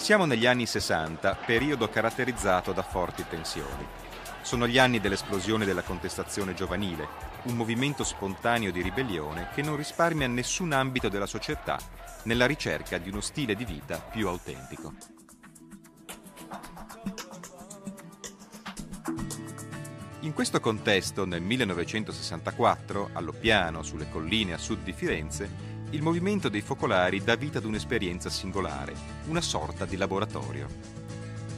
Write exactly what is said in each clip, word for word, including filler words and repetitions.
Siamo negli anni sessanta, periodo caratterizzato da forti tensioni. Sono gli anni dell'esplosione della contestazione giovanile, un movimento spontaneo di ribellione che non risparmia nessun ambito della società nella ricerca di uno stile di vita più autentico. In questo contesto, nel millenovecentosessantaquattro, a Loppiano, sulle colline a sud di Firenze, il Movimento dei Focolari dà vita ad un'esperienza singolare, una sorta di laboratorio.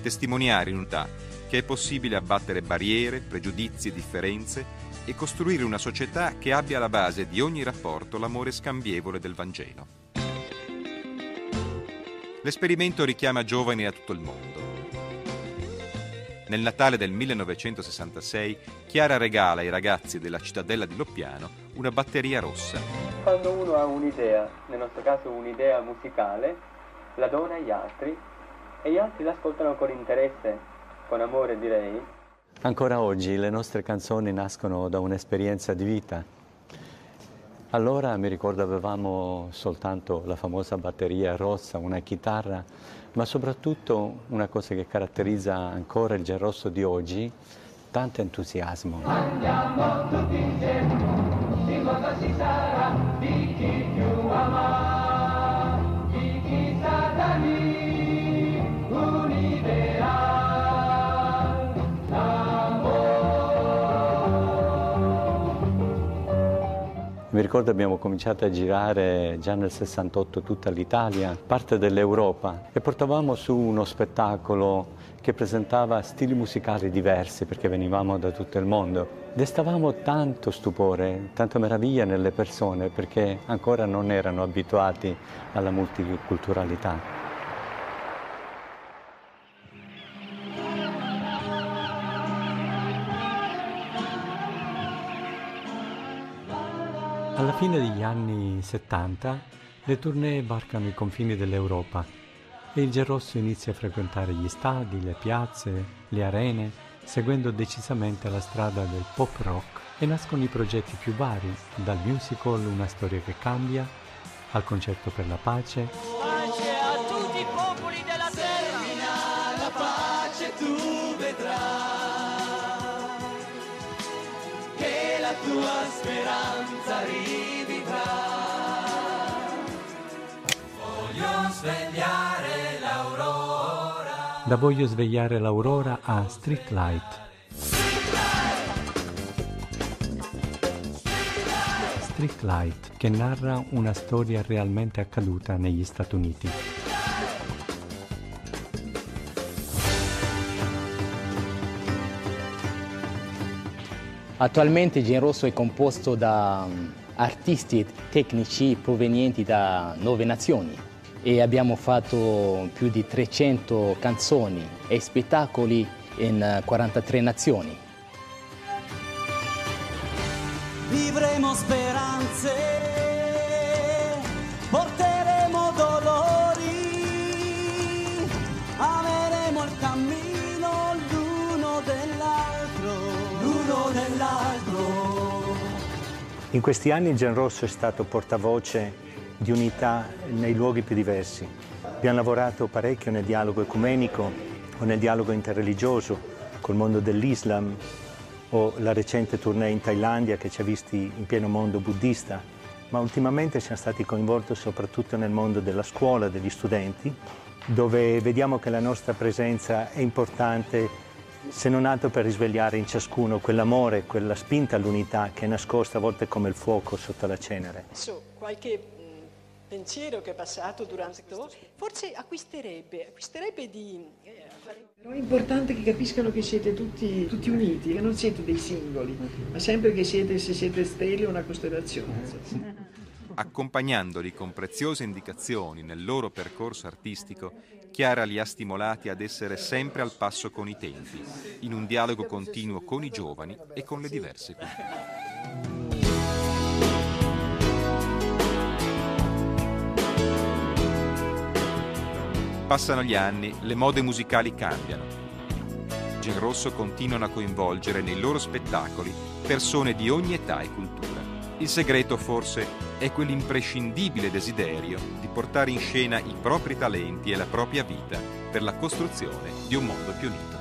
Testimoniare in unità che è possibile abbattere barriere, pregiudizi e differenze e costruire una società che abbia alla base di ogni rapporto l'amore scambievole del Vangelo. L'esperimento richiama giovani da tutto il mondo. Nel Natale del millenovecentosessantasei Chiara regala ai ragazzi della cittadella di Loppiano una batteria rossa. Quando uno ha un'idea, nel nostro caso un'idea musicale, la dona agli altri e gli altri l'ascoltano con interesse, con amore direi. Ancora oggi le nostre canzoni nascono da un'esperienza di vita. Allora mi ricordo avevamo soltanto la famosa batteria rossa, una chitarra, ma soprattutto una cosa che caratterizza ancora il Gen Rosso di oggi, tanto entusiasmo. Andiamo tutti insieme. Cosa ci sarà di chi più ama, di chi sarà lì un'idea, l'amore. Mi ricordo abbiamo cominciato a girare già nel sessantotto tutta l'Italia, parte dell'Europa, e portavamo su uno spettacolo che presentava stili musicali diversi perché venivamo da tutto il mondo. Destavamo tanto stupore, tanta meraviglia nelle persone perché ancora non erano abituati alla multiculturalità. Alla fine degli anni settanta le tournée varcano i confini dell'Europa e il Gen Rosso inizia a frequentare gli stadi, le piazze, le arene, seguendo decisamente la strada del pop rock, e nascono i progetti più vari, dal musical Una storia che cambia, al concerto per la pace. Pace a tutti i popoli della terra. Semina la pace, tu vedrai che la tua speranza rivivrà. Voglio svegliare. Da Voglio svegliare l'aurora a Streetlight. Streetlight, che narra una storia realmente accaduta negli Stati Uniti. Attualmente il Gen Rosso è composto da artisti e tecnici provenienti da nove nazioni. E abbiamo fatto più di trecento canzoni e spettacoli in quarantatré nazioni. Vivremo speranze, porteremo dolori, ameremo il cammino l'uno dell'altro, l'uno dell'altro. In questi anni il Gen Rosso è stato portavoce di unità nei luoghi più diversi. Abbiamo lavorato parecchio nel dialogo ecumenico o nel dialogo interreligioso col mondo dell'Islam o la recente tournée in Thailandia che ci ha visti in pieno mondo buddista, ma ultimamente siamo stati coinvolti soprattutto nel mondo della scuola, degli studenti, dove vediamo che la nostra presenza è importante se non altro per risvegliare in ciascuno quell'amore, quella spinta all'unità che è nascosta a volte come il fuoco sotto la cenere. So, qualche... pensiero che è passato durante questo, forse acquisterebbe, acquisterebbe di... Eh, fare... Però è importante che capiscano che siete tutti, tutti uniti, che non siete dei singoli, ma sempre che siete, se siete stelle, una costellazione. Accompagnandoli con preziose indicazioni nel loro percorso artistico, Chiara li ha stimolati ad essere sempre al passo con i tempi, in un dialogo continuo con i giovani e con le diverse culture. Passano gli anni, le mode musicali cambiano. Gen Rosso continuano a coinvolgere nei loro spettacoli persone di ogni età e cultura Il segreto forse è quell'imprescindibile desiderio di portare in scena i propri talenti e la propria vita per la costruzione di un mondo più unito.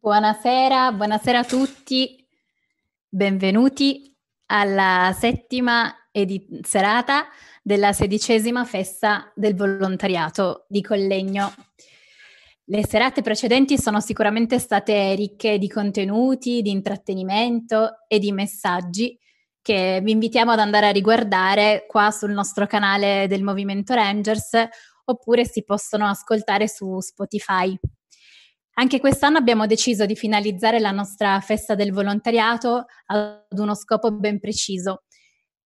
Buonasera, buonasera a tutti, benvenuti alla settima edi- serata della sedicesima festa del volontariato di Collegno. Le serate precedenti sono sicuramente state ricche di contenuti, di intrattenimento e di messaggi che vi invitiamo ad andare a riguardare qua sul nostro canale del Movimento Rangers, oppure si possono ascoltare su Spotify. Anche quest'anno abbiamo deciso di finalizzare la nostra festa del volontariato ad uno scopo ben preciso,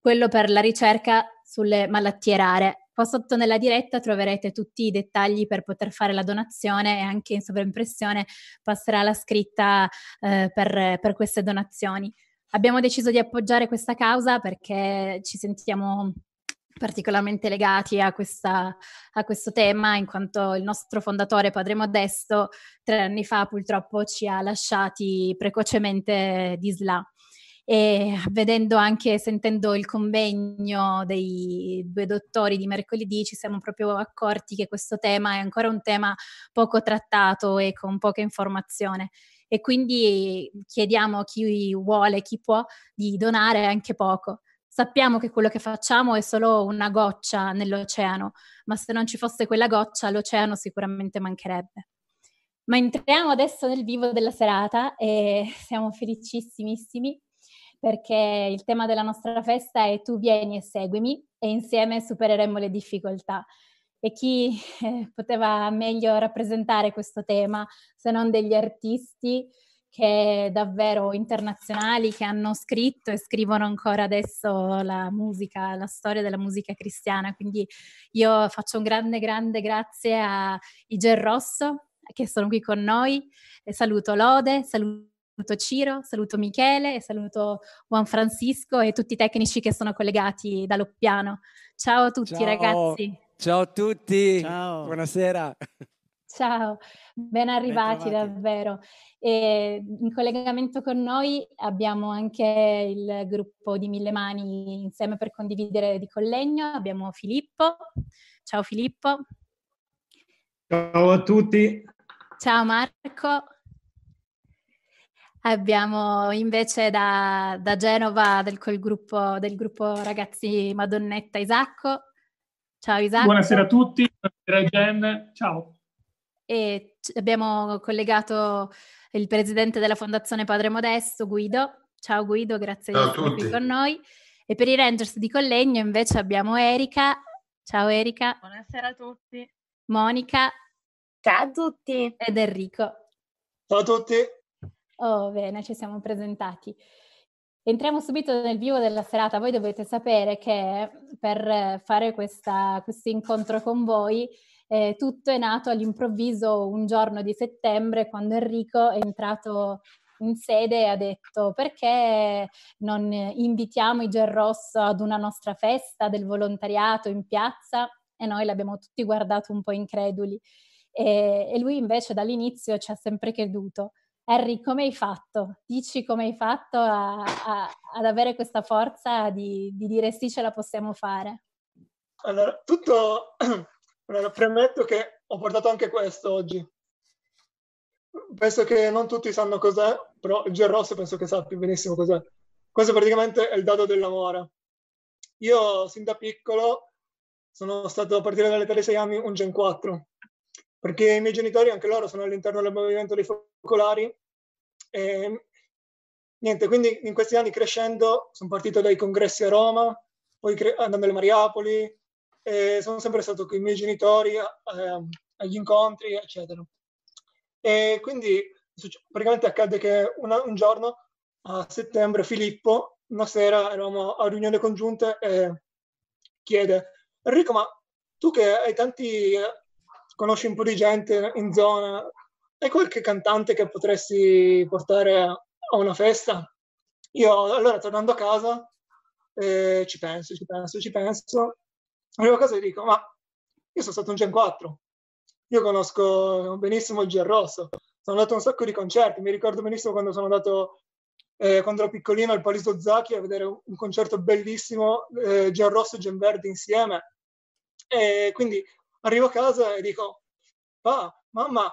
quello per la ricerca sulle malattie rare. Qua sotto nella diretta troverete tutti i dettagli per poter fare la donazione e anche in sovraimpressione passerà la scritta eh, per, per queste donazioni. Abbiamo deciso di appoggiare questa causa perché ci sentiamo particolarmente legati a, questa, a questo tema, in quanto il nostro fondatore Padre Modesto tre anni fa purtroppo ci ha lasciati precocemente di S L A, e vedendo anche, sentendo il convegno dei due dottori di mercoledì, ci siamo proprio accorti che questo tema è ancora un tema poco trattato e con poca informazione, e quindi chiediamo a chi vuole, chi può, di donare anche poco. Sappiamo che quello che facciamo è solo una goccia nell'oceano, ma se non ci fosse quella goccia, l'oceano sicuramente mancherebbe. Ma entriamo adesso nel vivo della serata e siamo felicissimissimi perché il tema della nostra festa è Tu vieni e seguimi, e insieme supereremo le difficoltà. E chi eh, poteva meglio rappresentare questo tema se non degli artisti che davvero internazionali, che hanno scritto e scrivono ancora adesso la musica, la storia della musica cristiana. Quindi io faccio un grande, grande grazie a Gen Rosso, che sono qui con noi, e saluto Lode, saluto Ciro, saluto Michele, e saluto Juan Francisco e tutti i tecnici che sono collegati da Loppiano. Ciao a tutti, ciao ragazzi. Ciao a tutti, ciao. Buonasera. Ciao, ben arrivati, ben davvero. E in collegamento con noi abbiamo anche il gruppo di Mille Mani insieme per condividere di Collegno. Abbiamo Filippo. Ciao Filippo. Ciao a tutti. Ciao Marco. Abbiamo invece da, da Genova del, col gruppo, del gruppo Ragazzi Madonnetta Isacco. Ciao Isacco. Buonasera a tutti, buonasera Gen, ciao. E abbiamo collegato il presidente della Fondazione Padre Modesto, Guido. Ciao Guido, grazie di essere qui con noi. E per i Rangers di Collegno invece abbiamo Erika. Ciao Erika. Buonasera a tutti. Monica. Ciao a tutti. Ed Enrico. Ciao a tutti. Oh bene, ci siamo presentati. Entriamo subito nel vivo della serata. Voi dovete sapere che per fare questo incontro con voi Eh, tutto è nato all'improvviso un giorno di settembre, quando Enrico è entrato in sede e ha detto: perché non invitiamo i Gen Rosso ad una nostra festa del volontariato in piazza? E noi l'abbiamo tutti guardato un po' increduli, e, e lui invece dall'inizio ci ha sempre creduto. Henry, come hai fatto? Dici come hai fatto a, a, ad avere questa forza di, di dire sì, ce la possiamo fare? Allora, tutto... Allora, premetto che ho portato anche questo oggi. Penso che non tutti sanno cos'è, però Gen Rosso penso che sappia benissimo cos'è. Questo praticamente è il dado dell'amore. Io, sin da piccolo, sono stato, a partire dall'età di sei anni, un Gen quattro, perché i miei genitori, anche loro, sono all'interno del Movimento dei Focolari. E niente, quindi in questi anni, crescendo, sono partito dai congressi a Roma, poi cre- andando alle Mariapoli, e sono sempre stato con i miei genitori eh, agli incontri, eccetera. E quindi praticamente accadde che una, un giorno a settembre Filippo, una sera, eravamo a riunione congiunte e chiede: Enrico, ma tu che hai tanti eh, conosci un po' di gente in zona, hai qualche cantante che potresti portare a una festa? Io allora, tornando a casa, eh, ci penso, ci penso, ci penso. Arrivo a casa e dico: ma Io sono stato un Gen quattro, io conosco benissimo il Gen Rosso, sono andato a un sacco di concerti, mi ricordo benissimo quando sono andato, eh, quando ero piccolino, al Palazzo Zacchi a vedere un concerto bellissimo, eh, Gen Rosso e Gen Verde insieme. E quindi arrivo a casa e dico, papà, mamma,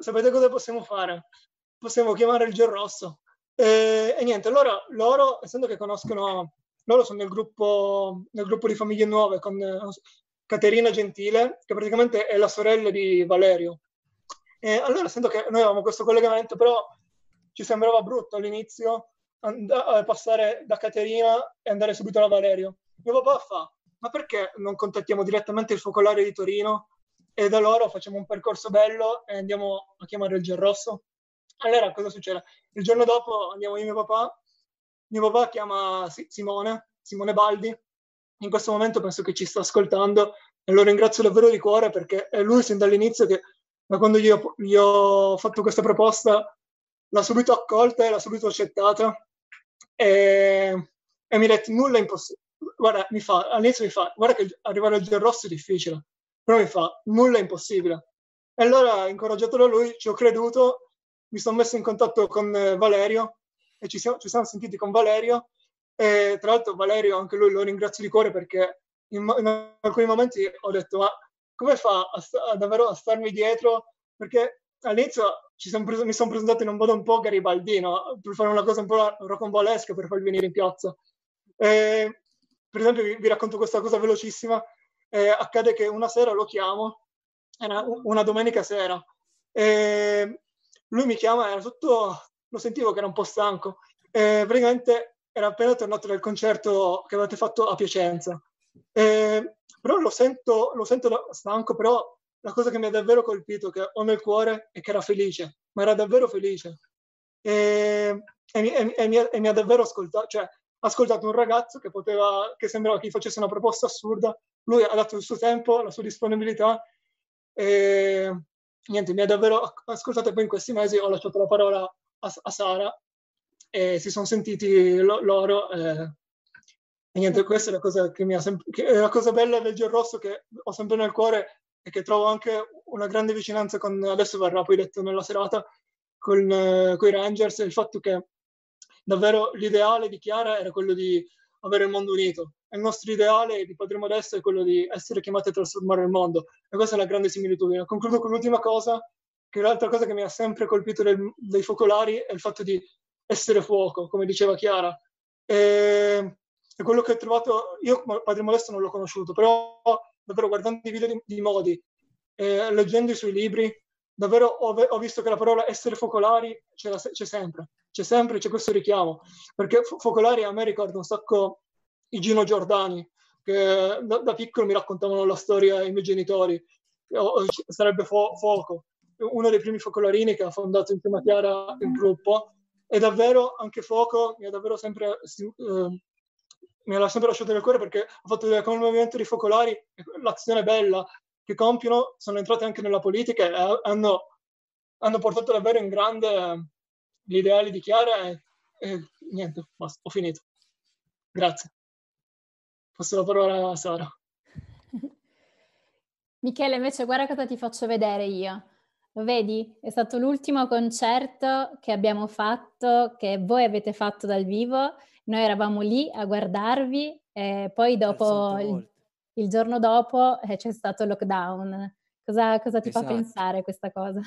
sapete cosa possiamo fare? Possiamo chiamare il Gen Rosso. E, e niente, allora loro, essendo che conoscono, loro sono nel gruppo, nel gruppo di famiglie nuove con Caterina Gentile, che praticamente è la sorella di Valerio. E allora, essendo che noi avevamo questo collegamento, però ci sembrava brutto all'inizio passare da Caterina e andare subito alla Valerio. Mio papà fa, ma perché non contattiamo direttamente il Focolare di Torino e da loro facciamo un percorso bello e andiamo a chiamare il Gen Rosso? Allora cosa succede? Il giorno dopo andiamo io e mio papà, mio papà chiama Simone, Simone Baldi, in questo momento penso che ci sta ascoltando e lo ringrazio davvero di cuore, perché è lui sin dall'inizio che, da quando gli ho, gli ho fatto questa proposta, l'ha subito accolta e l'ha subito accettata e, e mi ha detto nulla è impossibile. Guarda, mi fa, all'inizio mi fa, guarda che arrivare al Gen Rosso è difficile, però mi fa, nulla è impossibile. E allora, incoraggiato da lui, ci ho creduto, mi sono messo in contatto con Valerio e ci siamo, ci siamo sentiti con Valerio, e tra l'altro Valerio, anche lui lo ringrazio di cuore, perché in, in alcuni momenti ho detto, ma come fa a sta, a davvero a starmi dietro? Perché all'inizio ci son preso, mi sono presentato in un modo un po' garibaldino, per fare una cosa un po' rocambolesca, per farvi venire in piazza. E, per esempio, vi, vi racconto questa cosa velocissima. Eh, accade che una sera lo chiamo, era una domenica sera, e lui mi chiama, era tutto, lo sentivo che era un po' stanco, e praticamente era appena tornato dal concerto che avevate fatto a Piacenza. E, però lo sento, lo sento stanco, però la cosa che mi ha davvero colpito, che ho nel cuore, è che era felice, ma era davvero felice. E, e, e, e, mi, ha, e mi ha davvero ascoltato, cioè, ascoltato un ragazzo che poteva, che sembrava che gli facesse una proposta assurda, lui ha dato il suo tempo, la sua disponibilità e niente, mi ha davvero ascoltato. E poi in questi mesi ho lasciato la parola a, a Sara e si sono sentiti lo, loro e, e niente, questa è la cosa che mi ha sempre, che è la cosa bella del Gen Rosso che ho sempre nel cuore e che trovo anche una grande vicinanza con, adesso verrà poi detto nella serata, con eh, i Rangers, e il fatto che davvero l'ideale di Chiara era quello di avere il mondo unito. Il nostro ideale di Padre Modesto è quello di essere chiamati a trasformare il mondo. E questa è la grande similitudine. Concludo con l'ultima cosa, che l'altra cosa che mi ha sempre colpito del, dei Focolari è il fatto di essere fuoco, come diceva Chiara. E, e quello che ho trovato... Io Padre Modesto non l'ho conosciuto, però davvero guardando i video di, di Modi, eh, leggendo i suoi libri, davvero ho, ho visto che la parola essere focolari c'è, la, c'è sempre. C'è sempre, c'è questo richiamo, perché focolari a me ricorda un sacco i Gino Giordani, che da, da piccolo mi raccontavano la storia ai miei genitori, o, sarebbe fo, fuoco, uno dei primi focolarini che ha fondato insieme a Chiara il gruppo, e davvero anche fuoco mi ha davvero sempre, eh, mi ha sempre lasciato nel cuore, perché ho fatto vedere come il movimento dei focolari, l'azione bella che compiono, sono entrate anche nella politica e hanno, hanno portato davvero in grande... gli ideali di Chiara e, e niente, basta, ho finito. Grazie. Passo la parola a Sara. Michele, invece, guarda cosa ti faccio vedere io. Lo vedi? È stato l'ultimo concerto che abbiamo fatto, che voi avete fatto dal vivo. Noi eravamo lì a guardarvi e poi dopo, il, il giorno dopo, eh, c'è stato il lockdown. Cosa, cosa ti esatto. fa pensare questa cosa?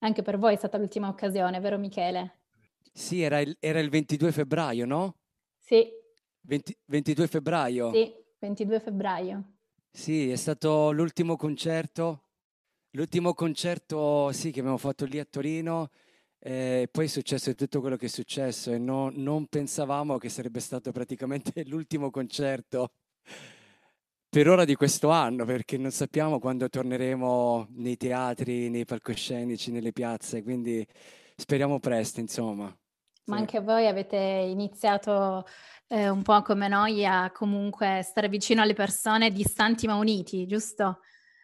Anche per voi è stata l'ultima occasione, vero Michele? Sì, era il, era il ventidue febbraio, no? Sì. venti, ventidue febbraio? Sì, ventidue febbraio. Sì, è stato l'ultimo concerto, l'ultimo concerto sì, che abbiamo fatto lì a Torino, eh, poi è successo tutto quello che è successo e no, non pensavamo che sarebbe stato praticamente l'ultimo concerto per ora di questo anno, perché non sappiamo quando torneremo nei teatri, nei palcoscenici, nelle piazze, quindi speriamo presto, insomma. Ma sì. Anche voi avete iniziato eh, un po' come noi a comunque stare vicino alle persone, distanti ma uniti, giusto?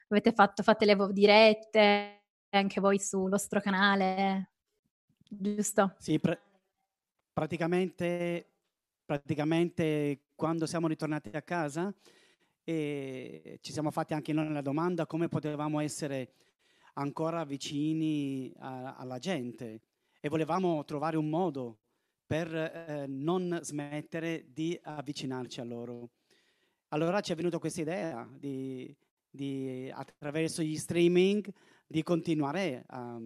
Avete fatto, fate le dirette, anche voi sul vostro canale, giusto? Sì, pr- praticamente, praticamente quando siamo ritornati a casa... e ci siamo fatti anche noi la domanda come potevamo essere ancora vicini a, alla gente, e volevamo trovare un modo per eh, non smettere di avvicinarci a loro. Allora ci è venuta questa idea di, di, attraverso gli streaming, di continuare a,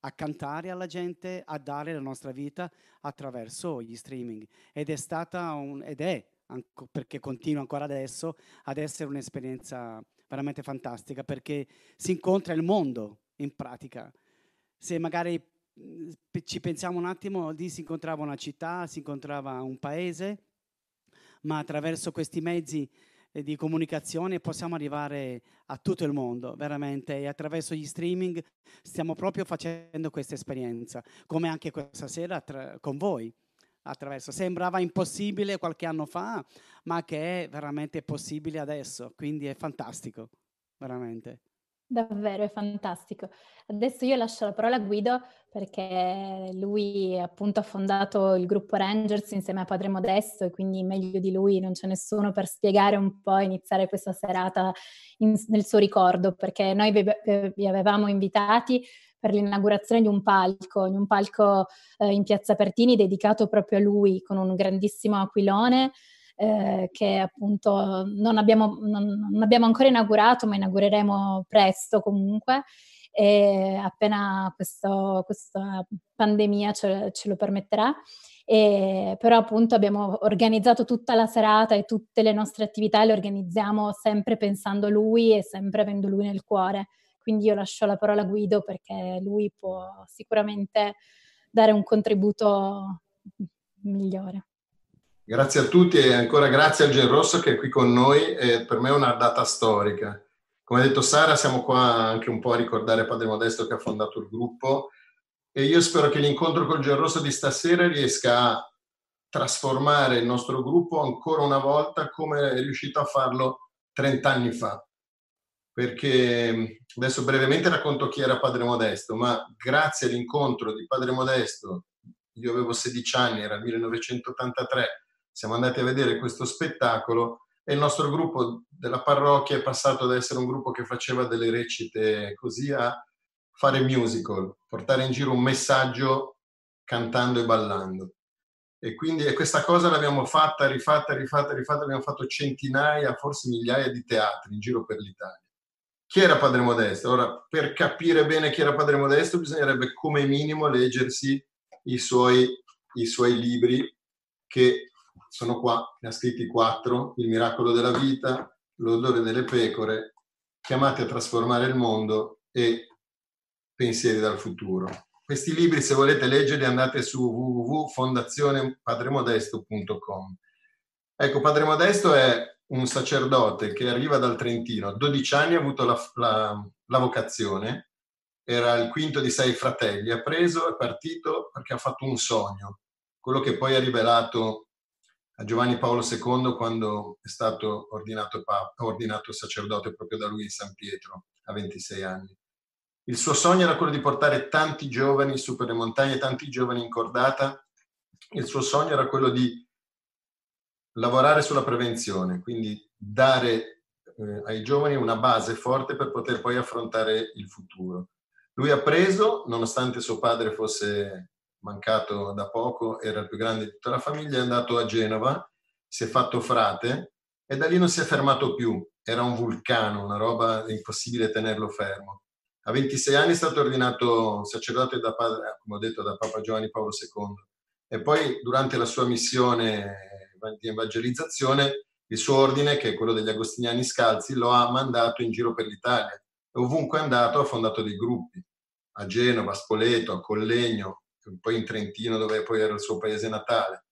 a cantare alla gente, a dare la nostra vita attraverso gli streaming. Ed è stata un, ed è, anco, perché continua ancora adesso, ad essere un'esperienza veramente fantastica, perché si incontra il mondo in pratica. Se magari ci pensiamo un attimo, lì si incontrava una città, si incontrava un paese, ma attraverso questi mezzi di comunicazione possiamo arrivare a tutto il mondo, veramente, e attraverso gli streaming stiamo proprio facendo questa esperienza, come anche questa sera tra- con voi. Attraverso. Sembrava impossibile qualche anno fa, ma che è veramente possibile adesso, quindi è fantastico, veramente. Davvero è fantastico. Adesso io lascio la parola a Guido, perché lui appunto ha fondato il gruppo Rangers insieme a Padre Modesto, e quindi meglio di lui non c'è nessuno per spiegare un po', iniziare questa serata in, nel suo ricordo, perché noi vi, vi avevamo invitati per l'inaugurazione di un palco, di un palco eh, in Piazza Pertini dedicato proprio a lui, con un grandissimo aquilone. Eh, che appunto non abbiamo, non, non abbiamo ancora inaugurato, ma inaugureremo presto comunque, e appena questo, questa pandemia ce, ce lo permetterà. E però appunto abbiamo organizzato tutta la serata e tutte le nostre attività le organizziamo sempre pensando a lui e sempre avendo lui nel cuore. Quindi io lascio la parola a Guido, perché lui può sicuramente dare un contributo migliore. Grazie a tutti e ancora grazie al Gen Rosso che è qui con noi, e per me è una data storica. Come ha detto Sara, siamo qua anche un po' a ricordare Padre Modesto che ha fondato il gruppo, e io spero che l'incontro col Gen Rosso di stasera riesca a trasformare il nostro gruppo ancora una volta come è riuscito a farlo trent'anni fa. Perché adesso brevemente racconto chi era Padre Modesto, ma grazie all'incontro di Padre Modesto, io avevo sedici anni, era il millenovecentottantatré, siamo andati a vedere questo spettacolo e il nostro gruppo della parrocchia è passato da essere un gruppo che faceva delle recite così a fare musical, portare in giro un messaggio cantando e ballando. E quindi e questa cosa l'abbiamo fatta, rifatta, rifatta, rifatta, abbiamo fatto centinaia, forse migliaia di teatri in giro per l'Italia. Chi era Padre Modesto? Allora, per capire bene chi era Padre Modesto bisognerebbe come minimo leggersi i suoi, i suoi libri, che sono qua, ne ha scritti quattro: Il miracolo della vita, L'odore delle pecore, Chiamati a trasformare il mondo e Pensieri dal futuro. Questi libri, se volete leggerli, andate su w w w punto fondazione padre modesto punto com. Ecco, Padre Modesto è un sacerdote che arriva dal Trentino, a dodici anni ha avuto la, la, la vocazione, era il quinto di sei fratelli, ha preso, è partito perché ha fatto un sogno, quello che poi ha rivelato a Giovanni Paolo secondo quando è stato ordinato, papa, ordinato sacerdote proprio da lui in San Pietro a ventisei anni. Il suo sogno era quello di portare tanti giovani su per le montagne, tanti giovani in cordata. Il suo sogno era quello di lavorare sulla prevenzione, quindi dare eh, ai giovani una base forte per poter poi affrontare il futuro. Lui ha preso, nonostante suo padre fosse mancato da poco, era il più grande di tutta la famiglia, è andato a Genova, si è fatto frate e da lì non si è fermato più, era un vulcano, una roba impossibile tenerlo fermo. A ventisei anni è stato ordinato sacerdote da padre, come ho detto, da Papa Giovanni Paolo secondo, e poi durante la sua missione di evangelizzazione il suo ordine, che è quello degli agostiniani scalzi, lo ha mandato in giro per l'Italia e ovunque è andato ha fondato dei gruppi, a Genova, a Spoleto, a Collegno, poi in Trentino dove poi era il suo paese natale.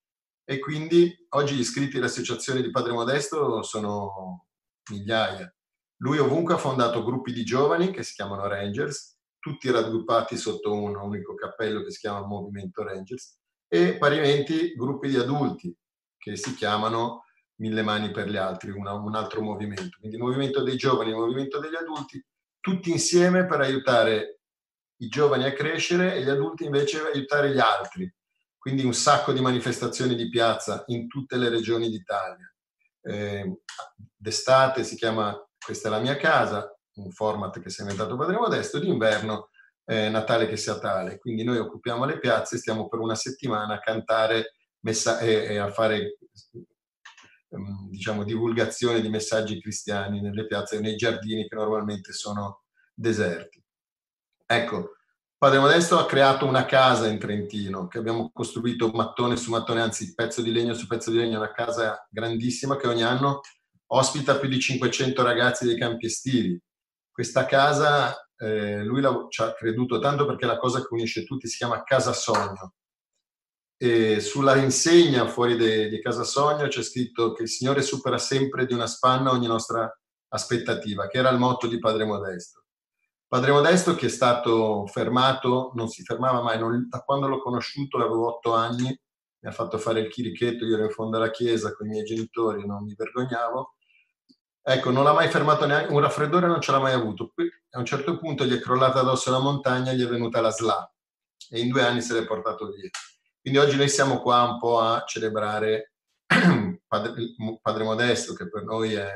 E quindi oggi gli iscritti all'associazione di Padre Modesto sono migliaia. Lui ovunque ha fondato gruppi di giovani che si chiamano Rangers, tutti raggruppati sotto un unico cappello che si chiama Movimento Rangers, e parimenti gruppi di adulti che si chiamano Mille Mani per gli Altri, una, un altro movimento. Quindi il movimento dei giovani, il movimento degli adulti, tutti insieme per aiutare i giovani a crescere e gli adulti invece a aiutare gli altri. Quindi un sacco di manifestazioni di piazza in tutte le regioni d'Italia. Eh, d'estate si chiama Questa è la mia casa, un format che si è inventato Padre Modesto, d'inverno eh, Natale che sia tale. Quindi noi occupiamo le piazze, stiamo per una settimana a cantare messa- e, e a fare ehm, diciamo, divulgazione di messaggi cristiani nelle piazze, nei giardini che normalmente sono deserti. Ecco, Padre Modesto ha creato una casa in Trentino che abbiamo costruito mattone su mattone, anzi pezzo di legno su pezzo di legno, una casa grandissima che ogni anno ospita più di cinquecento ragazzi dei campi estivi. Questa casa eh, lui la, ci ha creduto tanto perché la cosa che unisce tutti si chiama Casa Sogno. E sulla insegna fuori di Casa Sogno c'è scritto che il Signore supera sempre di una spanna ogni nostra aspettativa, che era il motto di Padre Modesto. Padre Modesto, che è stato fermato, non si fermava mai, non, da quando l'ho conosciuto, avevo otto anni, mi ha fatto fare il chirichetto, io ero in fondo alla chiesa con i miei genitori, non mi vergognavo. Ecco, non l'ha mai fermato neanche, un raffreddore non ce l'ha mai avuto. Poi, a un certo punto gli è crollata addosso la montagna, gli è venuta la S L A e in due anni se l'è portato via. Quindi oggi noi siamo qua un po' a celebrare Padre, Padre Modesto, che per noi è,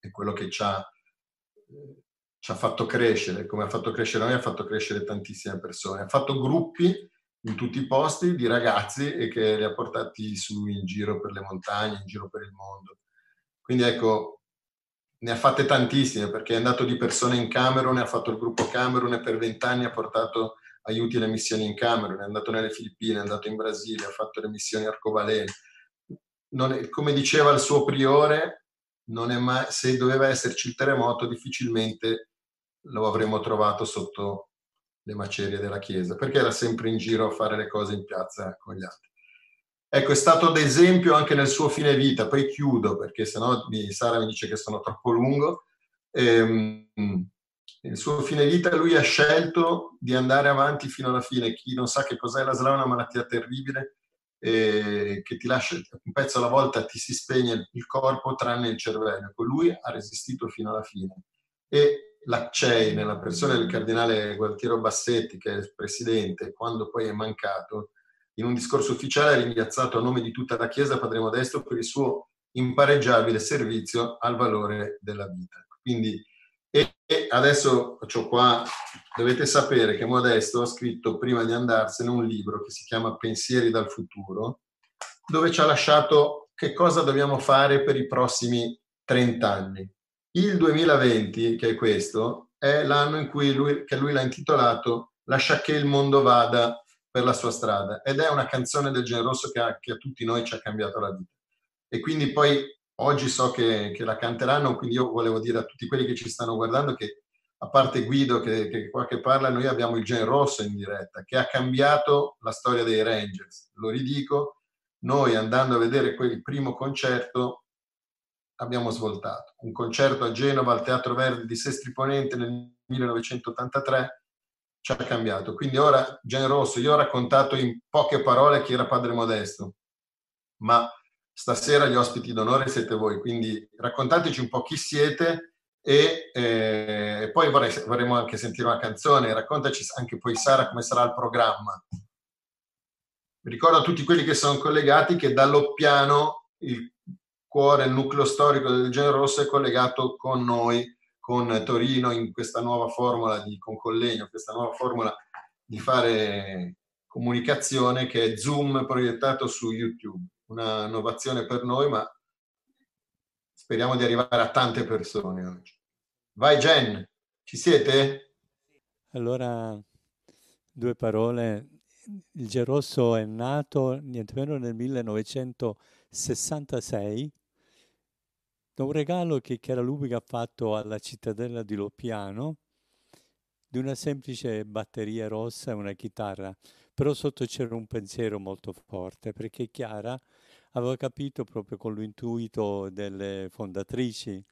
è quello che ci ha... ci ha fatto crescere, come ha fatto crescere noi, ha fatto crescere tantissime persone. Ha fatto gruppi in tutti i posti di ragazzi e che li ha portati su in giro per le montagne, in giro per il mondo. Quindi ecco, ne ha fatte tantissime, perché è andato di persone in Camerun, ha fatto il gruppo Camerun e per vent'anni ha portato aiuti alle missioni in Camerun, è andato nelle Filippine, è andato in Brasile, ha fatto le missioni Arcobaleno. Non è, come diceva il suo priore, non è mai, se doveva esserci il terremoto difficilmente lo avremmo trovato sotto le macerie della chiesa, perché era sempre in giro a fare le cose in piazza con gli altri. Ecco, è stato d'esempio anche nel suo fine vita, poi chiudo perché sennò mi, Sara mi dice che sono troppo lungo. Ehm, nel suo fine vita lui ha scelto di andare avanti fino alla fine. Chi non sa che cos'è la S L A è una malattia terribile eh, che ti lascia un pezzo alla volta, ti si spegne il corpo tranne il cervello. Ecco, lui ha resistito fino alla fine e la C E I, nella persona del cardinale Gualtiero Bassetti, che è il presidente, quando poi è mancato, in un discorso ufficiale ha ringraziato a nome di tutta la Chiesa Padre Modesto per il suo impareggiabile servizio al valore della vita. Quindi, e adesso faccio qua, dovete sapere che Modesto ha scritto, prima di andarsene, un libro che si chiama Pensieri dal futuro, dove ci ha lasciato che cosa dobbiamo fare per i prossimi trent'anni. Il duemilaventi, che è questo, è l'anno in cui lui, che lui l'ha intitolato Lascia che il mondo vada per la sua strada, ed è una canzone del Gen Rosso che a, che a tutti noi ci ha cambiato la vita. E quindi poi oggi so che, che la canteranno, quindi io volevo dire a tutti quelli che ci stanno guardando che, a parte Guido che, che qua che parla, noi abbiamo il Gen Rosso in diretta, che ha cambiato la storia dei Rangers. Lo ridico, noi andando a vedere quel primo concerto abbiamo svoltato. Un concerto a Genova al Teatro Verdi di Sestri Ponente nel millenovecentottantatré ci ha cambiato. Quindi ora, Gen Rosso, io ho raccontato in poche parole chi era Padre Modesto, ma stasera gli ospiti d'onore siete voi, quindi raccontateci un po' chi siete e eh, poi vorrei, vorremmo anche sentire una canzone. Raccontaci anche poi, Sara, come sarà il programma. Vi ricordo a tutti quelli che sono collegati che da Loppiano il cuore, il nucleo storico del Gen Rosso è collegato con noi, con Torino, in questa nuova formula di, con Collegno, questa nuova formula di fare comunicazione che è Zoom proiettato su YouTube. Una innovazione per noi, ma speriamo di arrivare a tante persone oggi. Vai Gen, ci siete? Allora, due parole. Il Gen Rosso è nato niente meno nel millenovecentosessantasei, da un regalo che Chiara Lubich ha fatto alla cittadella di Loppiano, di una semplice batteria rossa e una chitarra. Però sotto c'era un pensiero molto forte, perché Chiara aveva capito, proprio con l'intuito delle fondatrici,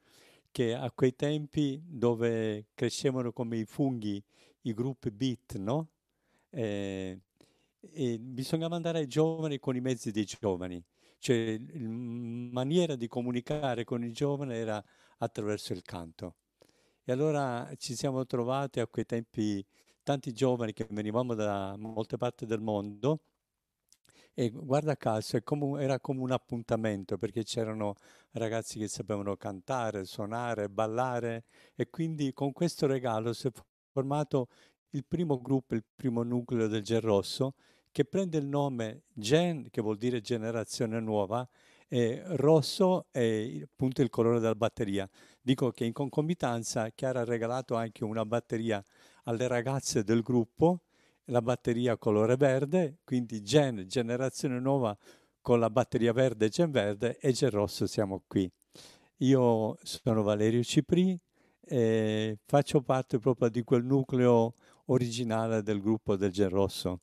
che a quei tempi dove crescevano come i funghi i gruppi beat, no? Eh, e bisognava andare ai giovani con i mezzi dei giovani. Cioè, la maniera di comunicare con il giovane era attraverso il canto. E allora ci siamo trovati a quei tempi tanti giovani che venivamo da molte parti del mondo e guarda caso è come un, era come un appuntamento, perché c'erano ragazzi che sapevano cantare, suonare, ballare, e quindi con questo regalo si è formato il primo gruppo, il primo nucleo del Gen Rosso, che prende il nome Gen, che vuol dire generazione nuova, e rosso è appunto il colore della batteria. Dico che in concomitanza Chiara ha regalato anche una batteria alle ragazze del gruppo, la batteria colore verde, quindi Gen, generazione nuova, con la batteria verde Gen Verde, e Gen Rosso siamo qui. Io sono Valerio Cipri e faccio parte proprio di quel nucleo originale del gruppo del Gen Rosso.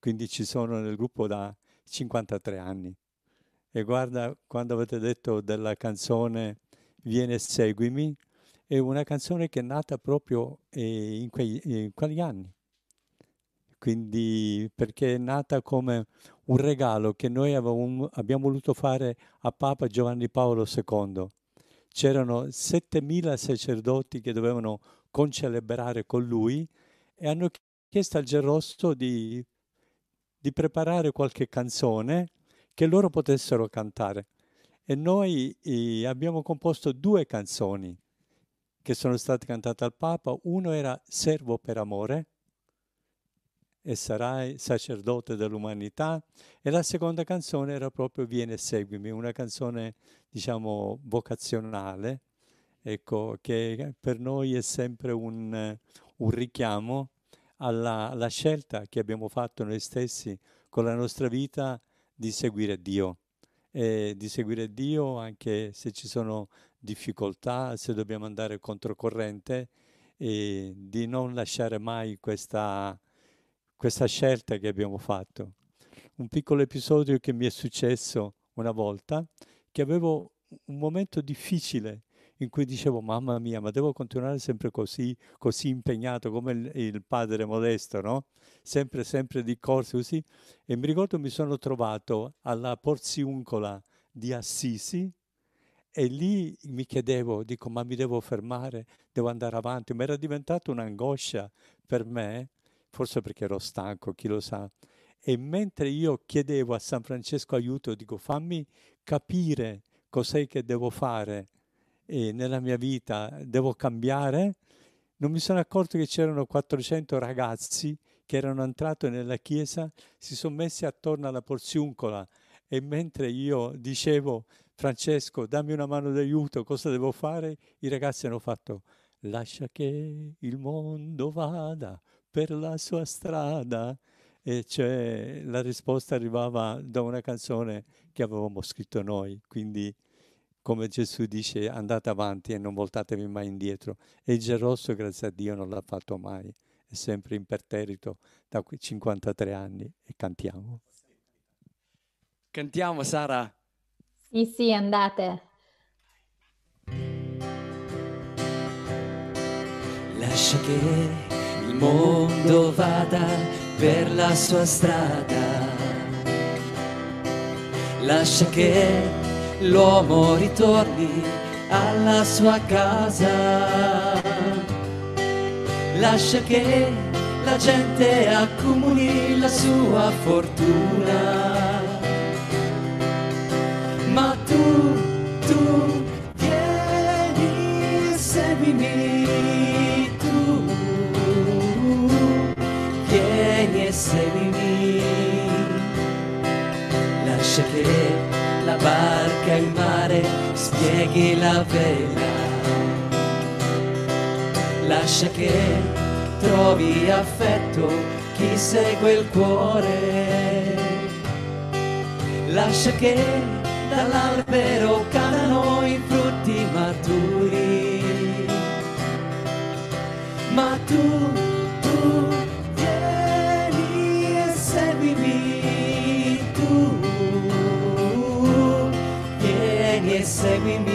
Quindi ci sono nel gruppo da cinquantatré anni. E guarda, quando avete detto della canzone Vieni seguimi, è una canzone che è nata proprio eh, in, quei, in quegli anni. Quindi perché è nata come un regalo che noi avevamo, abbiamo voluto fare a Papa Giovanni Paolo secondo. C'erano settemila sacerdoti che dovevano concelebrare con lui e hanno chiesto al Gen Rosso di, di preparare qualche canzone che loro potessero cantare. E noi eh, abbiamo composto due canzoni che sono state cantate al Papa. Uno era Servo per amore, e sarai sacerdote dell'umanità, e la seconda canzone era proprio Vieni seguimi, una canzone, diciamo, vocazionale, ecco, che per noi è sempre un, un richiamo alla, alla scelta che abbiamo fatto noi stessi con la nostra vita di seguire Dio, e di seguire Dio anche se ci sono difficoltà, se dobbiamo andare controcorrente, e di non lasciare mai questa, questa scelta che abbiamo fatto. Un piccolo episodio che mi è successo una volta, che avevo un momento difficile in cui dicevo: mamma mia, ma devo continuare sempre così, così impegnato come il, il padre Modesto, no? Sempre, sempre di corsa così. E mi ricordo mi sono trovato alla Porziuncola di Assisi e lì mi chiedevo, dico, ma mi devo fermare, devo andare avanti. Ma era diventata un'angoscia per me, forse perché ero stanco, chi lo sa. E mentre io chiedevo a San Francesco aiuto, dico, fammi capire cos'è che devo fare e nella mia vita, devo cambiare. Non mi sono accorto che c'erano quattrocento ragazzi che erano entrati nella chiesa, si sono messi attorno alla Porziuncola, e mentre io dicevo Francesco dammi una mano d'aiuto, cosa devo fare, i ragazzi hanno fatto Lascia che il mondo vada per la sua strada, e cioè la risposta arrivava da una canzone che avevamo scritto noi. Quindi come Gesù dice, andate avanti e non voltatevi mai indietro. E il Gen Rosso, grazie a Dio, non l'ha fatto mai. È sempre imperterrito da quei cinquantatré anni. E cantiamo. Cantiamo, Sara? Sì, sì, andate. Lascia che il mondo vada per la sua strada. Lascia che l'uomo ritorni alla sua casa. Lascia che la gente accumuli la sua fortuna. Ma tu, tu, vieni, seguimi. Tu, vieni e seguimi. Lascia che la barca, il mare, spieghi la vela. Lascia che trovi affetto chi segue il cuore. Lascia che dall'albero cadano i frutti maturi. Ma tu, tu, vieni e seguimi. Tu, e seguimi,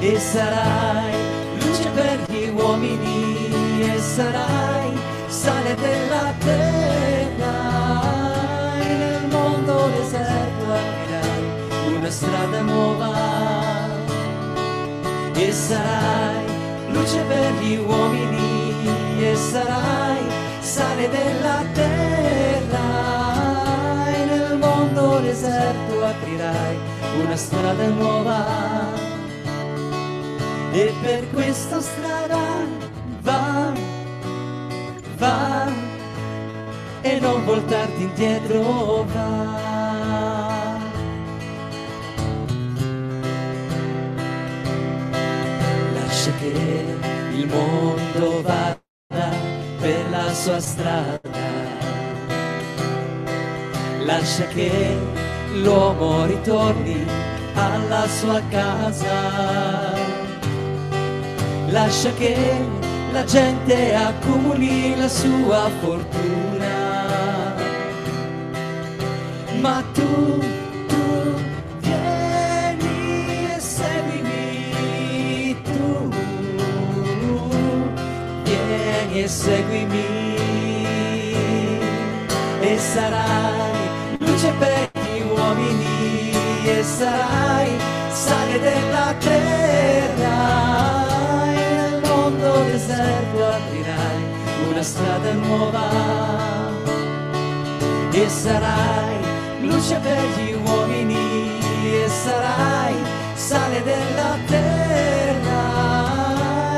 e sarai luce per gli uomini, e sarai sale della terra. E nel mondo deserto aprirai una strada nuova, e sarai luce per gli uomini, e sarai sale della terra. aprirai una strada nuova e per questa strada va, va e non voltarti indietro, va. Lascia che il mondo vada per la sua strada. Lascia che l'uomo ritorni alla sua casa. Lascia che la gente accumuli la sua fortuna. Ma tu, tu, vieni e seguimi. Tu, vieni e seguimi. E sarai luce per gli uomini e sarai sale della terra e nel mondo deserto aprirai una strada nuova e sarai luce per gli uomini e sarai sale della terra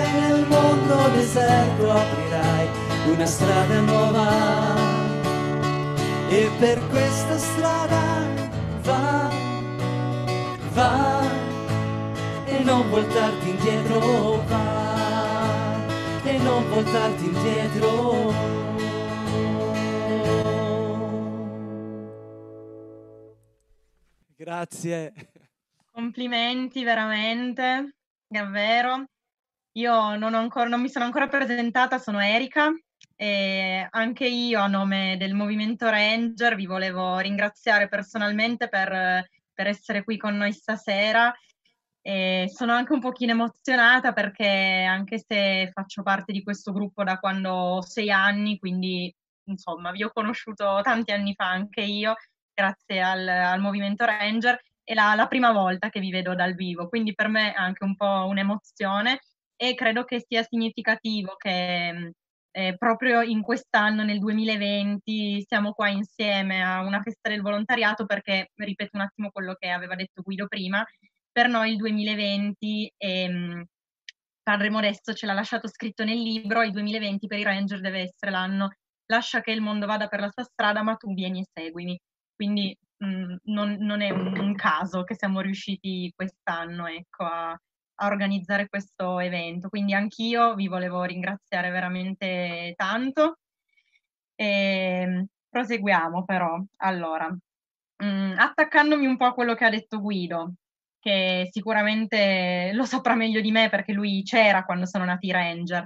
e nel mondo deserto aprirai una strada nuova e per questa strada va, va e non voltarti indietro, va e non voltarti indietro. Grazie. Complimenti veramente, davvero. Io non, ho ancora, non mi sono ancora presentata, sono Erika. E anche io a nome del Movimento Ranger vi volevo ringraziare personalmente per, per essere qui con noi stasera e sono anche un pochino emozionata perché anche se faccio parte di questo gruppo da quando ho sei anni, quindi insomma vi ho conosciuto tanti anni fa anche io grazie al, al Movimento Ranger, è la, la prima volta che vi vedo dal vivo, quindi per me è anche un po' un'emozione e credo che sia significativo che Eh, proprio in quest'anno, nel duemilaventi, siamo qua insieme a una festa del volontariato perché, ripeto un attimo quello che aveva detto Guido prima, per noi il duemilaventi, ehm, Padre Modesto ce l'ha lasciato scritto nel libro, il duemilaventi per i Ranger deve essere l'anno lascia che il mondo vada per la sua strada ma tu vieni e seguimi, quindi mh, non, non è un, un caso che siamo riusciti quest'anno ecco a a organizzare questo evento, quindi anch'io vi volevo ringraziare veramente tanto. E proseguiamo però, allora, mh, attaccandomi un po' a quello che ha detto Guido, che sicuramente lo saprà meglio di me perché lui c'era quando sono nati i Ranger,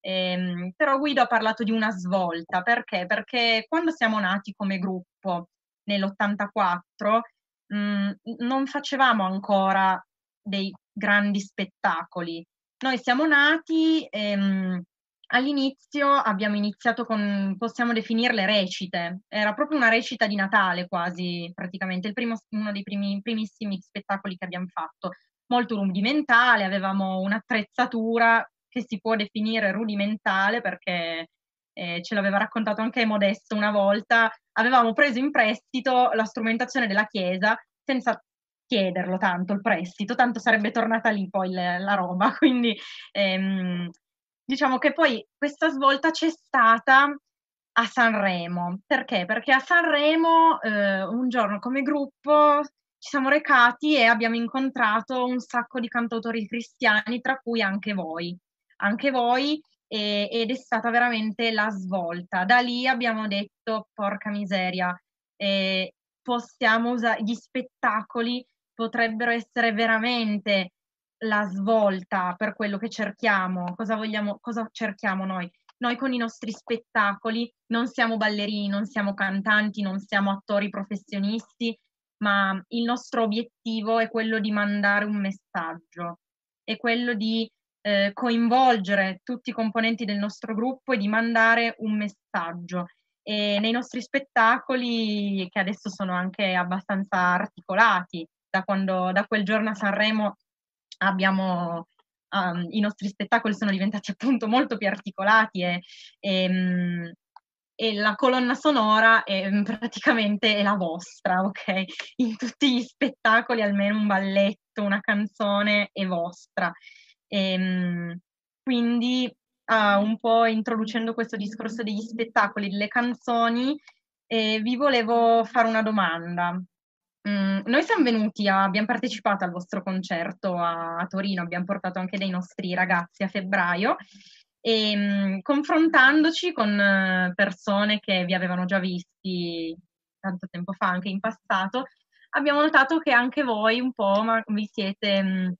e, però Guido ha parlato di una svolta, perché? Perché quando siamo nati come gruppo nell'ottantaquattro mh, non facevamo ancora dei grandi spettacoli. Noi siamo nati, ehm, all'inizio abbiamo iniziato con, possiamo definirle recite, era proprio una recita di Natale quasi praticamente, il primo, uno dei primi, primissimi spettacoli che abbiamo fatto, molto rudimentale, avevamo un'attrezzatura che si può definire rudimentale perché eh, ce l'aveva raccontato anche Modesto una volta, avevamo preso in prestito la strumentazione della chiesa senza chiederlo tanto il prestito, tanto sarebbe tornata lì poi le, la roba, quindi ehm, diciamo che poi questa svolta c'è stata a Sanremo, perché? Perché a Sanremo eh, un giorno come gruppo ci siamo recati e abbiamo incontrato un sacco di cantautori cristiani, tra cui anche voi, anche voi, e, ed è stata veramente la svolta, da lì abbiamo detto porca miseria, eh, possiamo usare gli spettacoli, potrebbero essere veramente la svolta per quello che cerchiamo. Cosa vogliamo, cosa cerchiamo noi? Noi con i nostri spettacoli non siamo ballerini, non siamo cantanti, non siamo attori professionisti, ma il nostro obiettivo è quello di mandare un messaggio, è quello di eh, coinvolgere tutti i componenti del nostro gruppo e di mandare un messaggio. E nei nostri spettacoli, che adesso sono anche abbastanza articolati, da, quando, da quel giorno a Sanremo abbiamo, um, i nostri spettacoli sono diventati appunto molto più articolati e, e um, e la colonna sonora è praticamente è la vostra, ok? In tutti gli spettacoli almeno un balletto, una canzone è vostra. E, quindi ah, un po' introducendo questo discorso degli spettacoli, delle canzoni, eh, vi volevo fare una domanda. Mm, noi siamo venuti, a, abbiamo partecipato al vostro concerto a, a Torino, abbiamo portato anche dei nostri ragazzi a febbraio, e mh, confrontandoci con persone che vi avevano già visti tanto tempo fa, anche in passato, abbiamo notato che anche voi un po' ma, vi siete mh,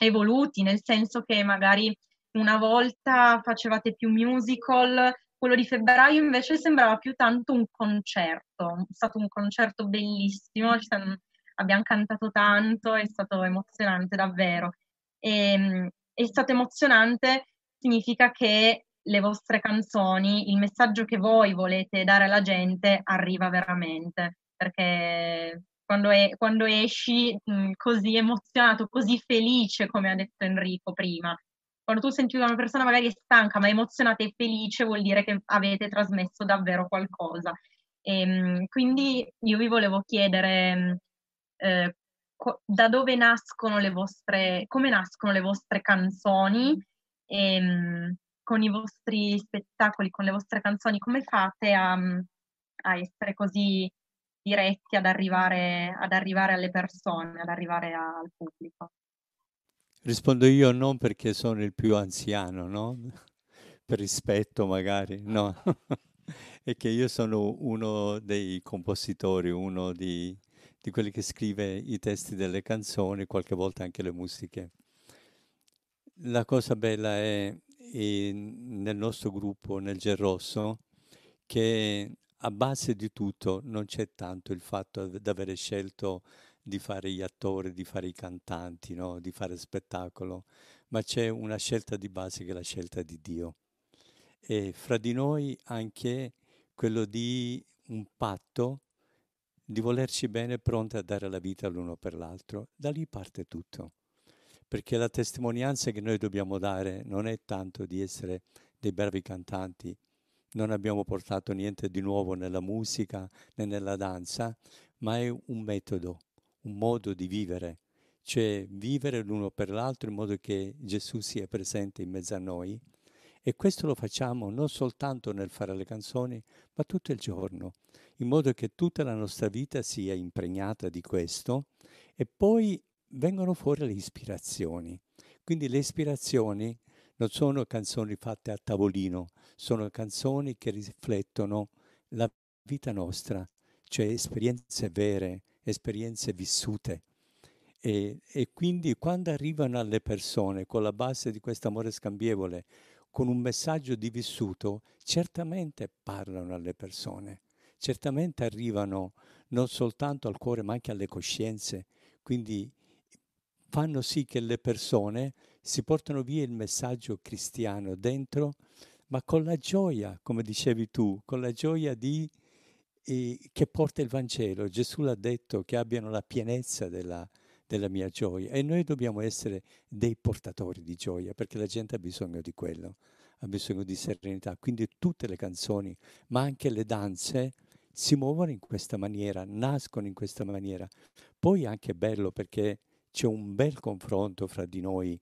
evoluti, nel senso che magari una volta facevate più musical, quello di febbraio invece sembrava più tanto un concerto, è stato un concerto bellissimo, ci siamo, abbiamo cantato tanto, è stato emozionante davvero. E, è stato emozionante significa che le vostre canzoni, il messaggio che voi volete dare alla gente arriva veramente, perché quando, è, quando esci mh, così emozionato, così felice, come ha detto Enrico prima, quando tu senti una persona magari è stanca ma emozionata e felice, vuol dire che avete trasmesso davvero qualcosa. E, mh, quindi io vi volevo chiedere mh, eh, co- da dove nascono le vostre, come nascono le vostre canzoni, e con i vostri spettacoli, con le vostre canzoni, come fate a, a essere così diretti ad arrivare, ad arrivare alle persone, ad arrivare al pubblico? Rispondo io non perché sono il più anziano, no? Per rispetto magari, no. È che io sono uno dei compositori, uno di, di quelli che scrive i testi delle canzoni, qualche volta anche le musiche. La cosa bella è, è nel nostro gruppo, nel Gen Rosso, che a base di tutto non c'è tanto il fatto di avere scelto di fare gli attori, di fare i cantanti, no? Di fare spettacolo, ma c'è una scelta di base che è la scelta di Dio. E fra di noi anche quello di un patto di volerci bene, pronti a dare la vita l'uno per l'altro. Da lì parte tutto. Perché la testimonianza che noi dobbiamo dare non è tanto di essere dei bravi cantanti, non abbiamo portato niente di nuovo nella musica né nella danza, ma è un metodo, un modo di vivere, cioè vivere l'uno per l'altro in modo che Gesù sia presente in mezzo a noi. E questo lo facciamo non soltanto nel fare le canzoni, ma tutto il giorno, in modo che tutta la nostra vita sia impregnata di questo. E poi vengono fuori le ispirazioni. Quindi le ispirazioni non sono canzoni fatte a tavolino, sono canzoni che riflettono la vita nostra, cioè esperienze vere, esperienze vissute. E, e quindi quando arrivano alle persone con la base di questo amore scambievole, con un messaggio di vissuto, certamente parlano alle persone, certamente arrivano non soltanto al cuore ma anche alle coscienze. Quindi fanno sì che le persone si portano via il messaggio cristiano dentro, ma con la gioia, come dicevi tu, con la gioia di, eh, che porta il Vangelo. Gesù l'ha detto, che abbiano la pienezza della, della mia gioia. E noi dobbiamo essere dei portatori di gioia, perché la gente ha bisogno di quello, ha bisogno di serenità. Quindi tutte le canzoni, ma anche le danze, si muovono in questa maniera, nascono in questa maniera. Poi è anche bello perché c'è un bel confronto fra di noi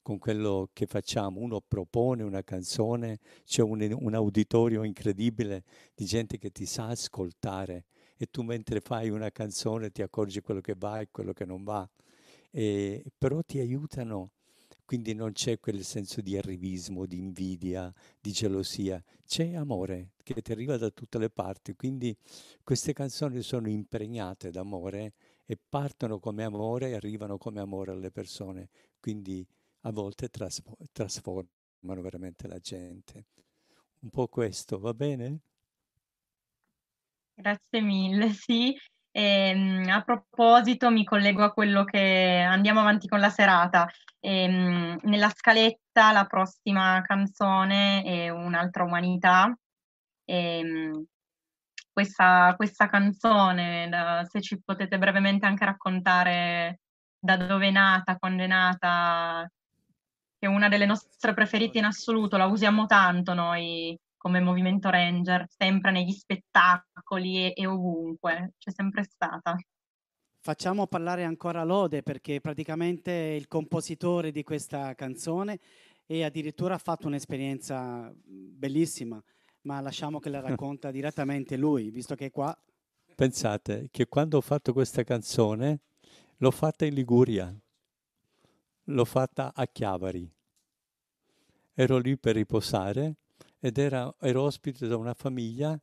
con quello che facciamo. Uno propone una canzone, c'è un, un auditorio incredibile di gente che ti sa ascoltare, e tu mentre fai una canzone ti accorgi quello che va e quello che non va, e, però ti aiutano, quindi non c'è quel senso di arrivismo, di invidia, di gelosia, c'è amore che ti arriva da tutte le parti. Quindi queste canzoni sono impregnate d'amore e partono come amore e arrivano come amore alle persone, quindi a volte traspo- trasformano veramente la gente. Un po' questo, va bene? Grazie mille, sì. E, a proposito, mi collego a quello che andiamo avanti con la serata. E, nella scaletta la prossima canzone è Un'altra umanità. E, Questa, questa canzone, da, se ci potete brevemente anche raccontare da dove è nata, quando è nata, che è una delle nostre preferite in assoluto, la usiamo tanto noi come Movimento Ranger, sempre negli spettacoli e, e ovunque, c'è sempre stata. Facciamo parlare ancora Lode, perché praticamente il compositore di questa canzone e addirittura ha fatto un'esperienza bellissima, ma lasciamo che la racconta direttamente lui, visto che è qua. Pensate che quando ho fatto questa canzone l'ho fatta in Liguria, l'ho fatta a Chiavari, ero lì per riposare ed era, ero ospite da una famiglia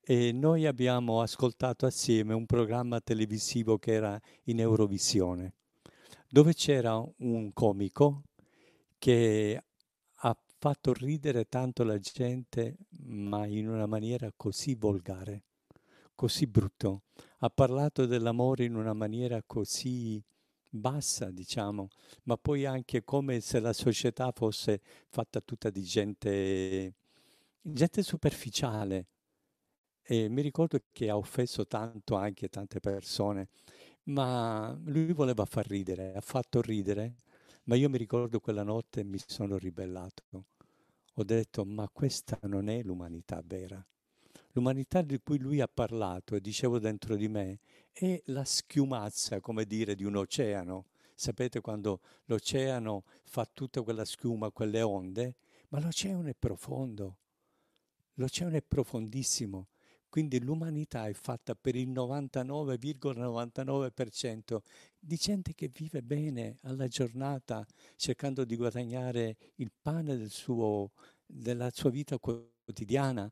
e noi abbiamo ascoltato assieme un programma televisivo che era in Eurovisione, dove c'era un comico che ha fatto ridere tanto la gente, ma in una maniera così volgare, così brutto. Ha parlato dell'amore in una maniera così bassa, diciamo, ma poi anche come se la società fosse fatta tutta di gente... gente superficiale, e mi ricordo che ha offeso tanto anche tante persone, ma lui voleva far ridere, ha fatto ridere, ma io mi ricordo quella notte mi sono ribellato, ho detto ma questa non è l'umanità vera, l'umanità di cui lui ha parlato, e dicevo dentro di me, è la schiumazza, come dire, di un oceano, sapete quando l'oceano fa tutta quella schiuma, quelle onde, ma l'oceano è profondo. L'oceano è profondissimo, quindi l'umanità è fatta per il novantanove virgola novantanove per cento di gente che vive bene alla giornata, cercando di guadagnare il pane del suo, della sua vita quotidiana.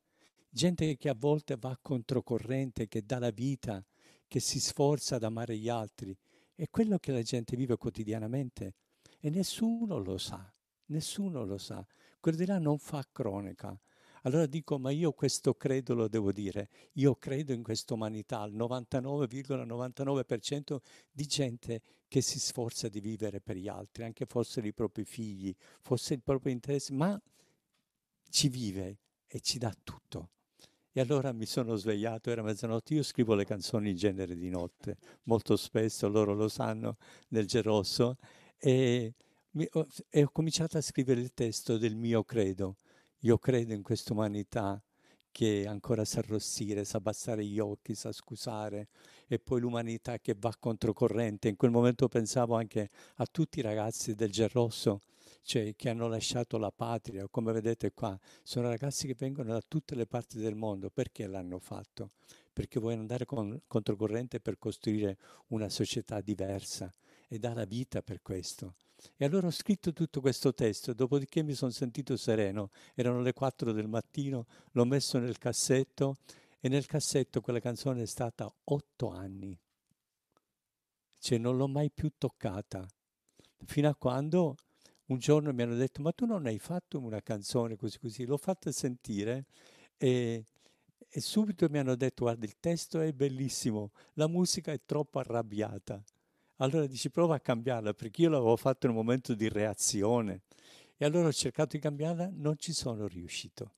Gente che a volte va controcorrente, che dà la vita, che si sforza ad amare gli altri. È quello che la gente vive quotidianamente e nessuno lo sa, nessuno lo sa. Quello di là non fa cronaca. Allora dico, ma io questo credo lo devo dire, io credo in questa umanità, al novantanove virgola novantanove per cento di gente che si sforza di vivere per gli altri, anche forse i propri figli, forse il proprio interesse, ma ci vive e ci dà tutto. E allora mi sono svegliato, era mezzanotte, io scrivo le canzoni in genere di notte, molto spesso, loro lo sanno, nel Gen Rosso, e, e ho cominciato a scrivere il testo del mio credo. Io credo in questa umanità che ancora sa arrossire, sa abbassare gli occhi, sa scusare, e poi l'umanità che va controcorrente. In quel momento pensavo anche a tutti i ragazzi del Gen Rosso, cioè che hanno lasciato la patria, come vedete qua, sono ragazzi che vengono da tutte le parti del mondo. Perché l'hanno fatto? Perché vogliono andare con, controcorrente per costruire una società diversa e dà la vita per questo. E allora ho scritto tutto questo testo, dopodiché mi sono sentito sereno, erano le quattro del mattino, l'ho messo nel cassetto e nel cassetto quella canzone è stata otto anni, cioè non l'ho mai più toccata, fino a quando un giorno mi hanno detto ma tu non hai fatto una canzone così così, l'ho fatta sentire e, e subito mi hanno detto guarda il testo è bellissimo, la musica è troppo arrabbiata. Allora dici prova a cambiarla, perché io l'avevo fatto in un momento di reazione e allora ho cercato di cambiarla, non ci sono riuscito.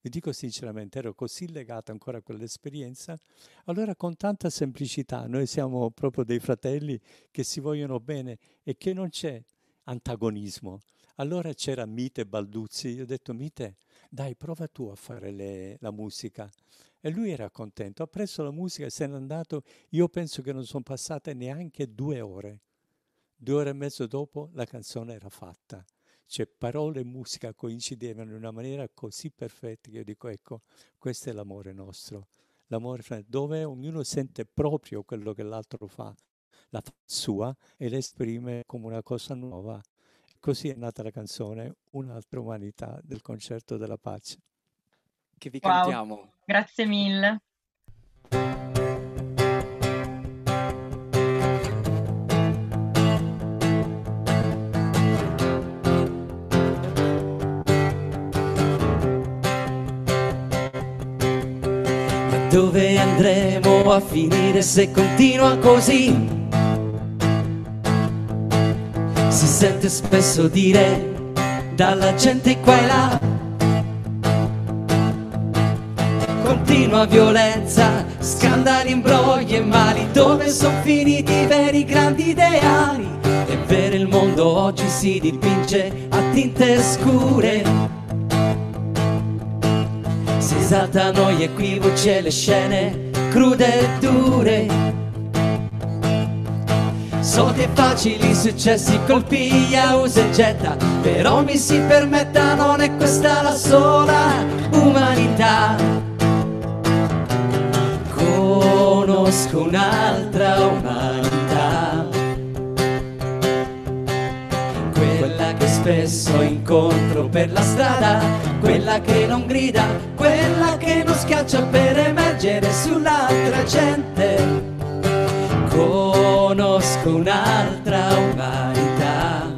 Vi dico sinceramente, ero così legato ancora a quell'esperienza. Allora con tanta semplicità, noi siamo proprio dei fratelli che si vogliono bene e che non c'è antagonismo. Allora c'era Mite Balduzzi, io ho detto Mite dai prova tu a fare le, la musica. E lui era contento, ha preso la musica e se n'è andato. Io penso che non sono passate neanche due ore. Due ore e mezzo dopo la canzone era fatta. Cioè parole e musica coincidevano in una maniera così perfetta che io dico, ecco, questo è l'amore nostro. L'amore dove ognuno sente proprio quello che l'altro fa, la fa sua, e la esprime come una cosa nuova. Così è nata la canzone Un'altra umanità del Concerto della Pace. Che vi wow. Cantiamo. Grazie mille. Ma dove andremo a finire se continua così? Si sente spesso dire dalla gente qua e là continua violenza, scandali, imbrogli e mali. Dove sono finiti i veri grandi ideali? È vero, il mondo oggi si dipinge a tinte scure, improvvisata, noi equivoci e le scene crude e dure, soldi e facili successi colpi a usa e getta, però mi si permetta, non è questa la sola umanità. Conosco un'altra umanità, quella che spesso incontro per la strada, quella che non grida, quella che non schiaccia per emergere sull'altra gente. Conosco un'altra umanità,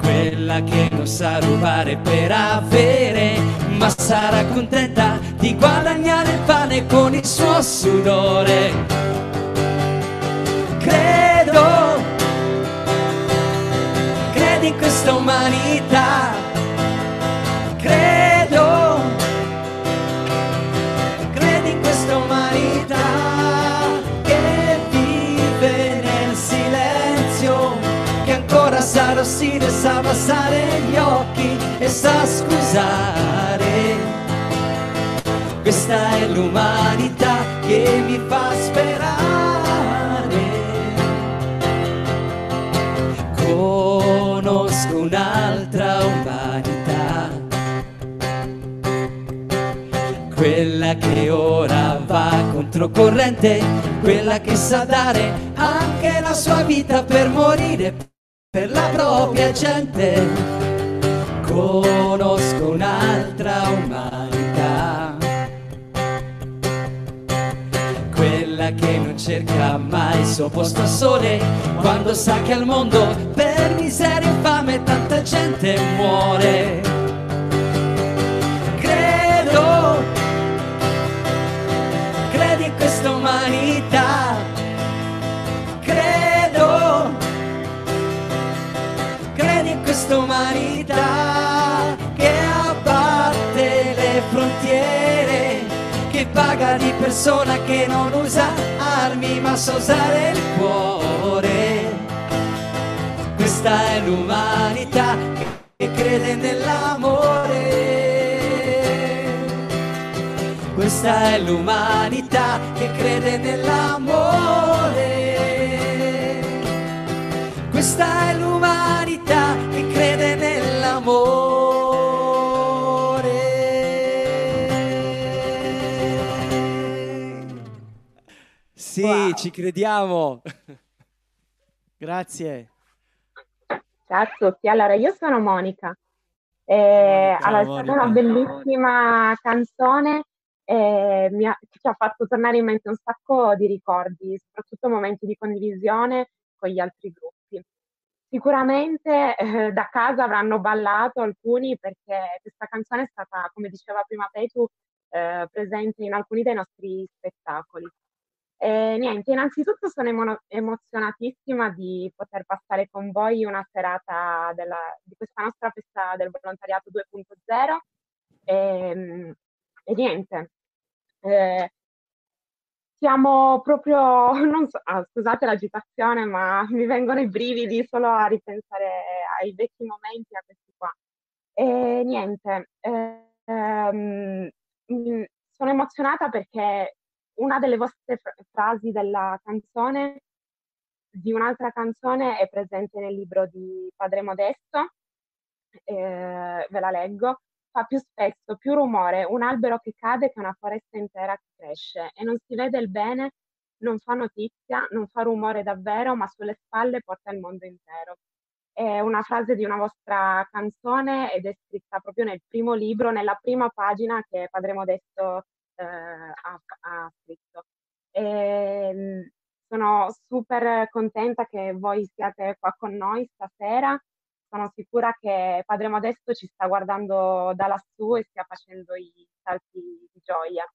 quella che non sa rubare per avere, ma sarà contenta di guadagnare il pane con il suo sudore. Credo, credi in questa umanità, credo, credi in questa umanità. Sarò sino e sa passare gli occhi e sa scusare. Questa è l'umanità che mi fa sperare. Conosco un'altra umanità, quella che ora va controcorrente, quella che sa dare anche la sua vita per morire per la propria gente. Conosco un'altra umanità, quella che non cerca mai il suo posto al sole, quando sa che al mondo per miseria e fame tanta gente muore. Credo, credi in questa umanità, credo, credi in questa umanità che abbatte le frontiere, che paga di persona, che non usa armi ma sa usare il cuore. Questa è l'umanità che crede nell'amore, questa è l'umanità che crede nell'amore. Questa è l'umanità che crede nell'amore. Sì, wow, ci crediamo. Grazie. Ciao, allora io sono Monica. Eh, Ciao, allora, Monica. È stata una bellissima canzone. Eh, mi ha, ci ha fatto tornare in mente un sacco di ricordi, soprattutto momenti di condivisione con gli altri gruppi. Sicuramente eh, da casa avranno ballato alcuni, perché questa canzone è stata, come diceva prima Petu, eh, presente in alcuni dei nostri spettacoli. E, niente, innanzitutto sono emo- emozionatissima di poter passare con voi una serata della, di questa nostra festa del volontariato due punto zero. E, e niente, eh, siamo proprio, non so, ah, scusate l'agitazione, ma mi vengono i brividi solo a ripensare ai vecchi momenti, a questi qua. E niente, eh, ehm, sono emozionata perché una delle vostre fr- frasi della canzone, di un'altra canzone, è presente nel libro di Padre Modesto, eh, ve la leggo. Fa più spesso, più rumore, un albero che cade che una foresta intera che cresce, e non si vede il bene, non fa notizia, non fa rumore davvero, ma sulle spalle porta il mondo intero. È una frase di una vostra canzone ed è scritta proprio nel primo libro, nella prima pagina che Padre Modesto eh, ha, ha scritto. E sono super contenta che voi siate qua con noi stasera. Sono sicura che Padre Modesto ci sta guardando da lassù e stia facendo i salti di gioia.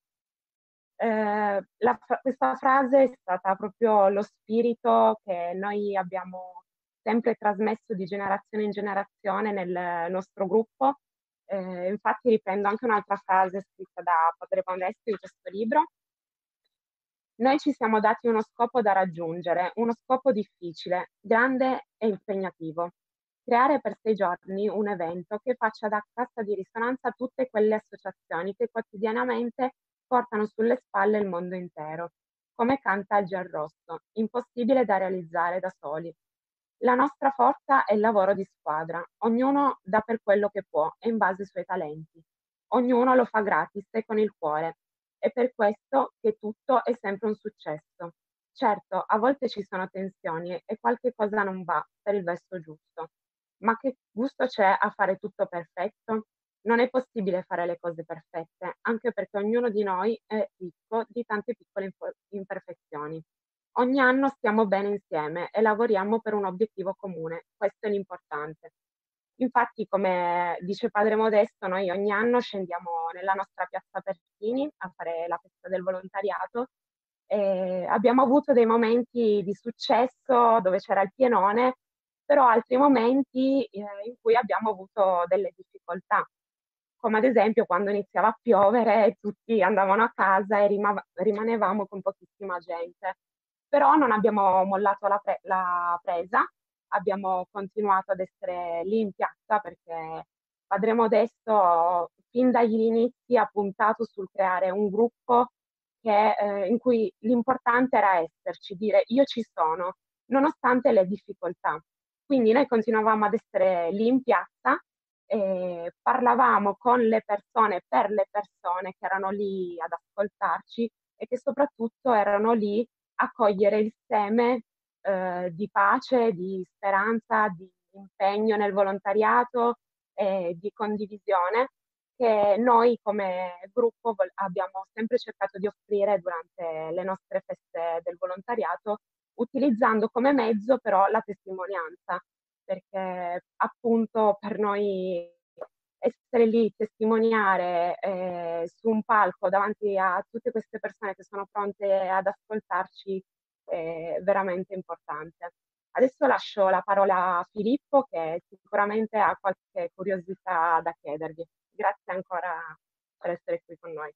Eh, la, questa frase è stata proprio lo spirito che noi abbiamo sempre trasmesso di generazione in generazione nel nostro gruppo. Eh, infatti riprendo anche un'altra frase scritta da Padre Modesto in questo libro. Noi ci siamo dati uno scopo da raggiungere, uno scopo difficile, grande e impegnativo. creare per sei giorni un evento che faccia da cassa di risonanza a tutte quelle associazioni che quotidianamente portano sulle spalle il mondo intero, come canta Gen Rosso, impossibile da realizzare da soli. La nostra forza è il lavoro di squadra, ognuno dà per quello che può e in base ai suoi talenti. Ognuno lo fa gratis e con il cuore. È per questo che tutto è sempre un successo. Certo, a volte ci sono tensioni e qualche cosa non va per il verso giusto. Ma che gusto c'è a fare tutto perfetto? Non è possibile fare le cose perfette, anche perché ognuno di noi è ricco di tante piccole imperfezioni. Ogni anno stiamo bene insieme e lavoriamo per un obiettivo comune, questo è l'importante. Infatti, come dice Padre Modesto, noi ogni anno scendiamo nella nostra Piazza Pertini a fare la festa del volontariato e abbiamo avuto dei momenti di successo dove c'era il pienone, però altri momenti in cui abbiamo avuto delle difficoltà, come ad esempio quando iniziava a piovere tutti andavano a casa e rimanevamo con pochissima gente. Però non abbiamo mollato la, pre- la presa, abbiamo continuato ad essere lì in piazza perché Padre Modesto fin dagli inizi ha puntato sul creare un gruppo che, eh, in cui l'importante era esserci, dire io ci sono, nonostante le difficoltà. Quindi noi continuavamo ad essere lì in piazza e parlavamo con le persone, per le persone che erano lì ad ascoltarci e che soprattutto erano lì a cogliere il seme eh, di pace, di speranza, di impegno nel volontariato e di condivisione che noi come gruppo vol- abbiamo sempre cercato di offrire durante le nostre feste del volontariato, utilizzando come mezzo però la testimonianza, perché appunto per noi essere lì, testimoniare eh, su un palco davanti a tutte queste persone che sono pronte ad ascoltarci è veramente importante. Adesso lascio la parola a Filippo che sicuramente ha qualche curiosità da chiedervi. Grazie ancora per essere qui con noi.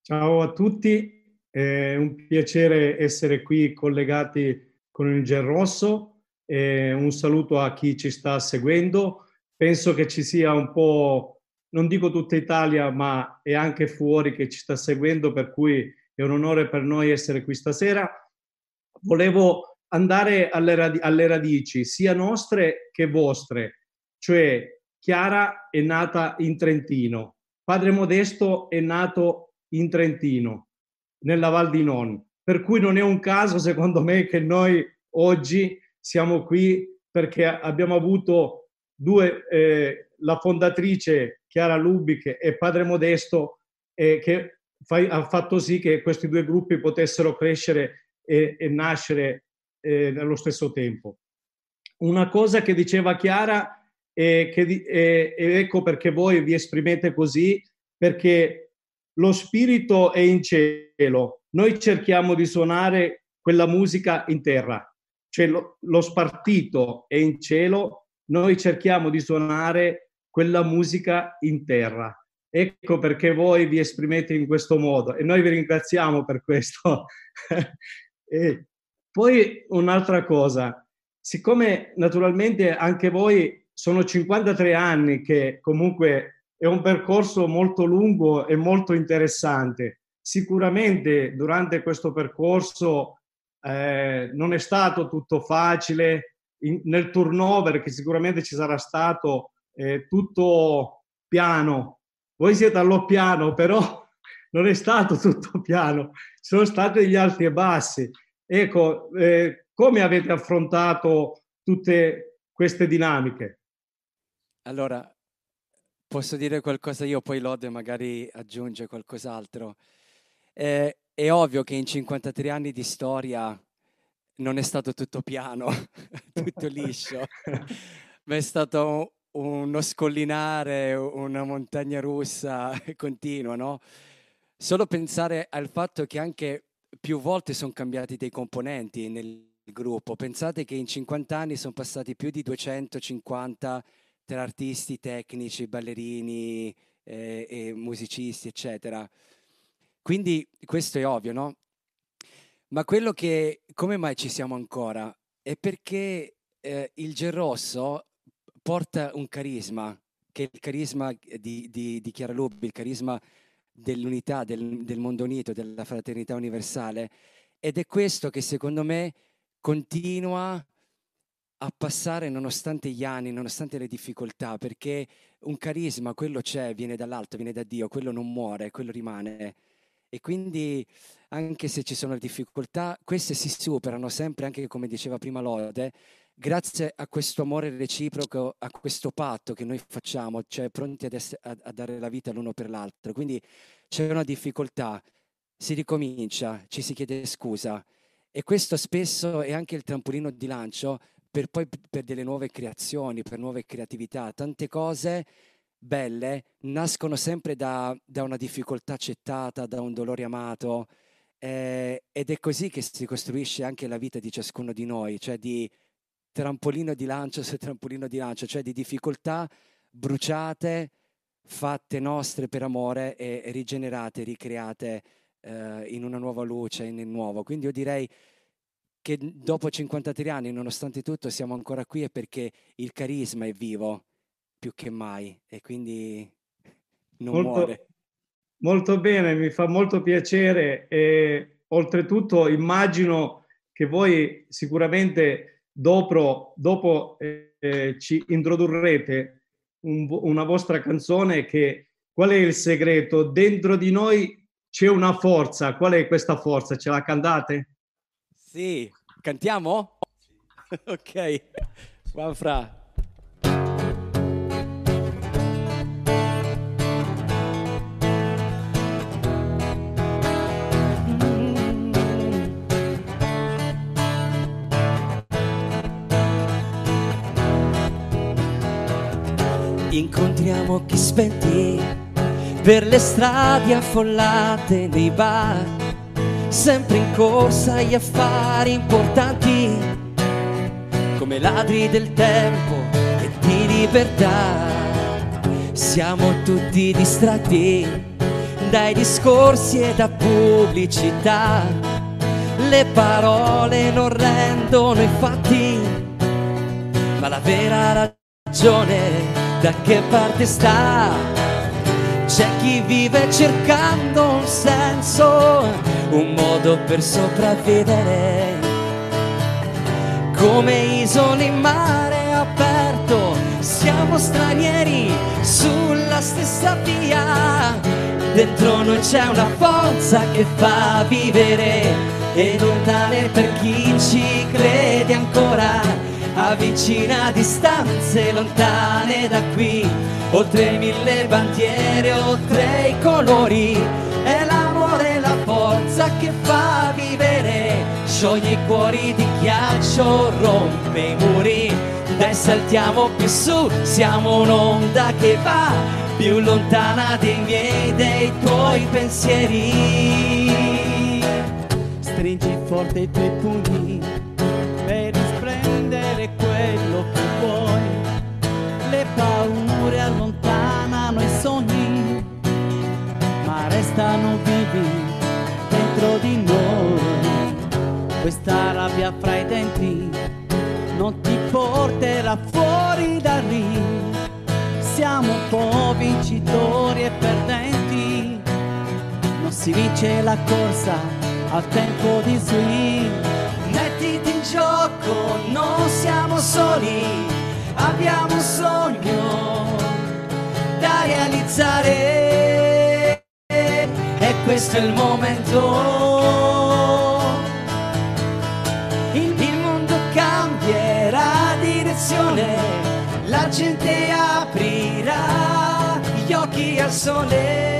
Ciao a tutti, è un piacere essere qui collegati con il Gen Rosso. E un saluto a chi ci sta seguendo. Penso che ci sia un po', non dico tutta Italia, ma è anche fuori che ci sta seguendo, per cui è un onore per noi essere qui stasera. Volevo andare alle, rad- alle radici, sia nostre che vostre. Cioè, Chiara è nata in Trentino, Padre Modesto è nato in Trentino, nella Val di Non. Per cui non è un caso, secondo me, che noi oggi siamo qui perché abbiamo avuto... Due, eh, la fondatrice Chiara Lubich e Padre Modesto eh, che fa, ha fatto sì che questi due gruppi potessero crescere e, e nascere eh, nello stesso tempo. Una cosa che diceva Chiara eh, che, eh, ecco perché voi vi esprimete così, perché lo spirito è in cielo, noi cerchiamo di suonare quella musica in terra, cioè lo, lo spartito è in cielo, noi cerchiamo di suonare quella musica in terra. Ecco perché voi vi esprimete in questo modo e noi vi ringraziamo per questo. E poi un'altra cosa, siccome naturalmente anche voi sono cinquantatré anni, che comunque è un percorso molto lungo e molto interessante, sicuramente durante questo percorso eh, non è stato tutto facile, In, nel turnover che sicuramente ci sarà stato eh, tutto piano. Voi siete a Loppiano, però non è stato tutto piano, ci sono stati gli alti e bassi. Ecco, eh, come avete affrontato tutte queste dinamiche? Allora, posso dire qualcosa io, poi Lode magari aggiunge qualcos'altro. Eh, è ovvio che in cinquantatré anni di storia non è stato tutto piano, tutto liscio, ma è stato uno scollinare, una montagna russa continua, no? Solo pensare al fatto che anche più volte sono cambiati dei componenti nel gruppo. Pensate che in cinquanta anni sono passati più di duecentocinquanta tra artisti, tecnici, ballerini, eh, e musicisti, eccetera. Quindi questo è ovvio, no? Ma quello che, come mai ci siamo ancora, è perché eh, il Gen Rosso porta un carisma, che è il carisma di, di, di Chiara Lubich, il carisma dell'unità, del, del mondo unito, della fraternità universale, ed è questo che secondo me continua a passare nonostante gli anni, nonostante le difficoltà, perché un carisma, quello c'è, viene dall'alto, viene da Dio, quello non muore, quello rimane. E quindi anche se ci sono difficoltà, queste si superano sempre, anche come diceva prima Lode, grazie a questo amore reciproco, a questo patto che noi facciamo, cioè pronti ad essere, a, a dare la vita l'uno per l'altro. Quindi c'è una difficoltà, si ricomincia, ci si chiede scusa, e questo spesso è anche il trampolino di lancio per poi per delle nuove creazioni, per nuove creatività. Tante cose belle nascono sempre da, da una difficoltà accettata, da un dolore amato, eh, ed è così che si costruisce anche la vita di ciascuno di noi, cioè di trampolino di lancio su trampolino di lancio, cioè di difficoltà bruciate, fatte nostre per amore e rigenerate, ricreate eh, in una nuova luce, in il nuovo. Quindi io direi che dopo cinquantatré anni, nonostante tutto, siamo ancora qui, è perché il carisma è vivo più che mai, e quindi non molto, muore. Molto bene, mi fa molto piacere, e oltretutto immagino che voi sicuramente dopo, dopo eh, ci introdurrete un, una vostra canzone. Che qual è il segreto? Dentro di noi c'è una forza, qual è questa forza? Ce la cantate? Sì, cantiamo? Ok, Juanfra. Incontriamo chi spenti per le strade affollate dei bar, sempre in corsa agli affari importanti, come ladri del tempo e di libertà. Siamo tutti distratti dai discorsi e da pubblicità, le parole non rendono i fatti, ma la vera ragione da che parte sta? C'è chi vive cercando un senso, un modo per sopravvivere, come isole in mare aperto. Siamo stranieri sulla stessa via, dentro noi c'è una forza che fa vivere, e non tale per chi ci crede ancora. Avvicina distanze lontane da qui, oltre mille bandiere, oltre i colori. È l'amore la forza che fa vivere, scioglie i cuori di ghiaccio, rompe i muri. Dai, saltiamo più su, siamo un'onda che va più lontana dei miei, dei tuoi pensieri. Stringi forte i tuoi pugni, quello che vuoi, le paure allontanano i sogni, ma restano vivi dentro di noi. Questa rabbia fra i denti non ti porterà fuori da lì, siamo un po' vincitori e perdenti, non si vince la corsa al tempo di swing. Mettiti in gioco, non siamo soli, abbiamo un sogno da realizzare, e questo è il momento. Il mondo cambierà direzione, la gente aprirà gli occhi al sole.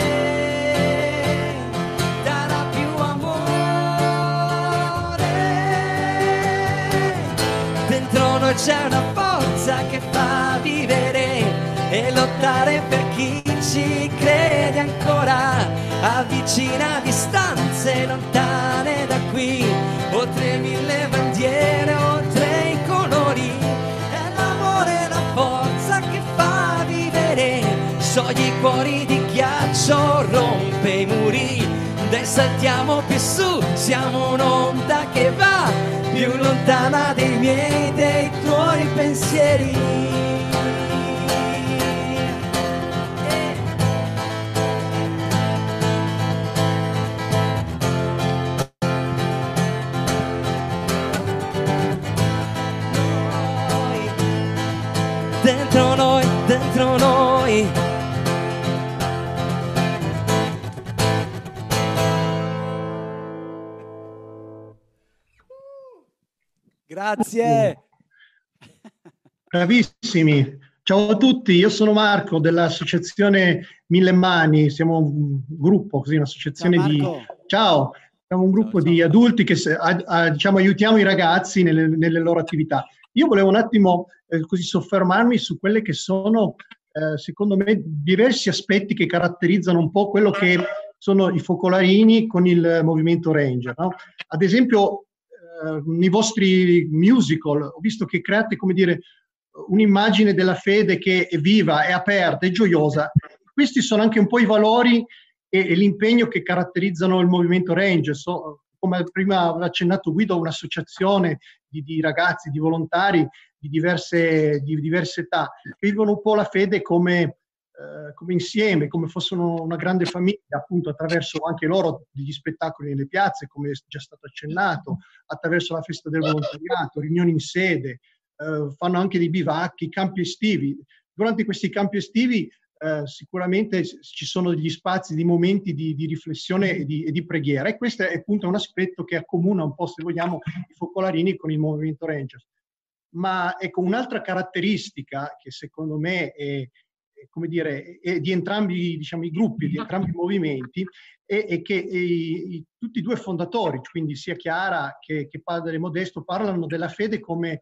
C'è una forza che fa vivere, e lottare per chi ci crede ancora. Avvicina distanze lontane da qui, oltre mille bandiere, oltre i colori. È l'amore la forza che fa vivere, scioglie i cuori di ghiaccio, rompe i muri. Dai, saltiamo più su, siamo un'onda che va più lontana dei miei, dei tuoi pensieri. dentro noi. Grazie. Bravissimi. Ciao a tutti, io sono Marco dell'associazione Mille Mani, siamo un gruppo, così, un'associazione di... Ciao, siamo un gruppo ciao, di ciao. adulti che a, a, diciamo, aiutiamo i ragazzi nelle, nelle loro attività. Io volevo un attimo eh, così soffermarmi su quelle che sono, eh, secondo me, diversi aspetti che caratterizzano un po' quello che sono i focolarini con il Movimento Ranger, no? Ad esempio, eh, nei vostri musical ho visto che create, come dire, un'immagine della fede che è viva, è aperta, è gioiosa. Questi sono anche un po' i valori e, e l'impegno che caratterizzano il Movimento Rangers. So, come prima ho accennato Guido, un'associazione di, di ragazzi, di volontari di diverse, di diverse età, che vivono un po' la fede come, eh, come insieme, come fossero una grande famiglia, appunto attraverso anche loro degli spettacoli nelle piazze, come è già stato accennato, attraverso la festa del volontariato, riunioni in sede. Uh, fanno anche dei bivacchi, campi estivi. Durante questi campi estivi uh, sicuramente ci sono degli spazi, dei momenti di, di riflessione e di, e di preghiera, e questo è appunto un aspetto che accomuna un po', se vogliamo, i focolarini con il Movimento Rangers. Ma ecco, un'altra caratteristica che secondo me è, è, come dire, è di entrambi, diciamo, i gruppi, di entrambi i movimenti, è, è che i, i, tutti e due fondatori, quindi sia Chiara che, che Padre Modesto, parlano della fede come,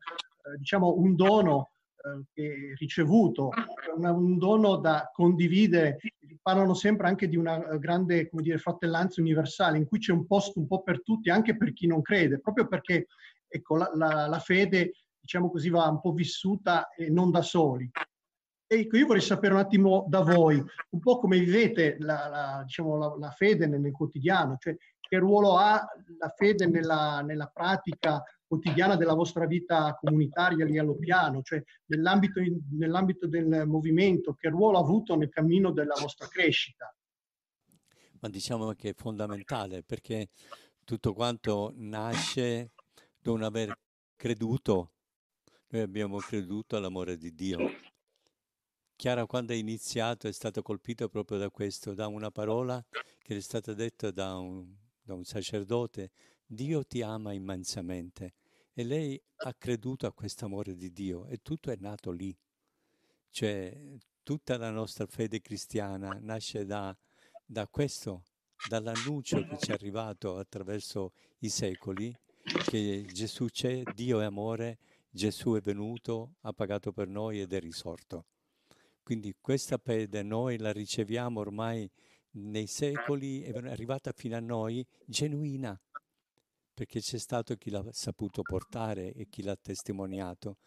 diciamo, un dono eh, che ricevuto, una, un dono da condividere. Parlano sempre anche di una grande, come dire, fratellanza universale, in cui c'è un posto un po' per tutti, anche per chi non crede, proprio perché, ecco, la, la, la fede, diciamo così, va un po' vissuta e non da soli. Ecco, io vorrei sapere un attimo da voi un po' come vivete la, la, diciamo, la, la fede nel, nel quotidiano, cioè che ruolo ha la fede nella, nella pratica quotidiana della vostra vita comunitaria lì a Loppiano, cioè nell'ambito nell'ambito del movimento, che ruolo ha avuto nel cammino della vostra crescita? Ma diciamo che è fondamentale, perché tutto quanto nasce da un aver creduto. Noi abbiamo creduto all'amore di Dio. Chiara, quando è iniziato, è stato colpito proprio da questo, da una parola che è stata detta da un, da un sacerdote: Dio ti ama immensamente. E lei ha creduto a questo amore di Dio, e tutto è nato lì. Cioè, tutta la nostra fede cristiana nasce da, da questo, dall'annuncio che ci è arrivato attraverso i secoli, che Gesù c'è, Dio è amore, Gesù è venuto, ha pagato per noi ed è risorto. Quindi questa fede noi la riceviamo ormai nei secoli, è arrivata fino a noi genuina, perché c'è stato chi l'ha saputo portare e chi l'ha testimoniato.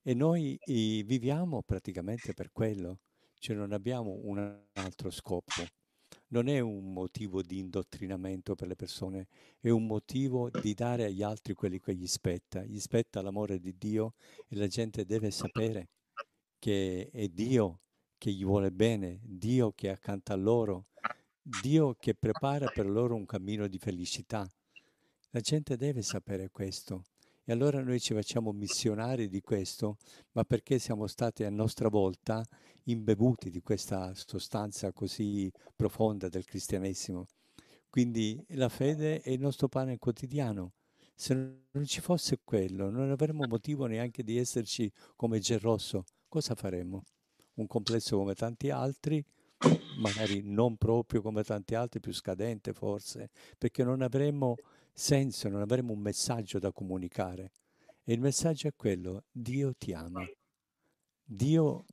E noi eh, viviamo praticamente per quello, cioè non abbiamo un altro scopo. Non è un motivo di indottrinamento per le persone, è un motivo di dare agli altri quelli che gli spetta. Gli spetta l'amore di Dio, e la gente deve sapere che è Dio che gli vuole bene, Dio che è accanto a loro, Dio che prepara per loro un cammino di felicità. La gente deve sapere questo, e allora noi ci facciamo missionari di questo, ma perché siamo stati a nostra volta imbevuti di questa sostanza così profonda del cristianesimo. Quindi la fede è il nostro pane quotidiano. Se non ci fosse quello, non avremmo motivo neanche di esserci come Gen Rosso. Cosa faremmo? Un complesso come tanti altri, magari non proprio come tanti altri, più scadente forse, perché non avremmo senso, non avremo un messaggio da comunicare. E il messaggio è quello: Dio ti ama, Dio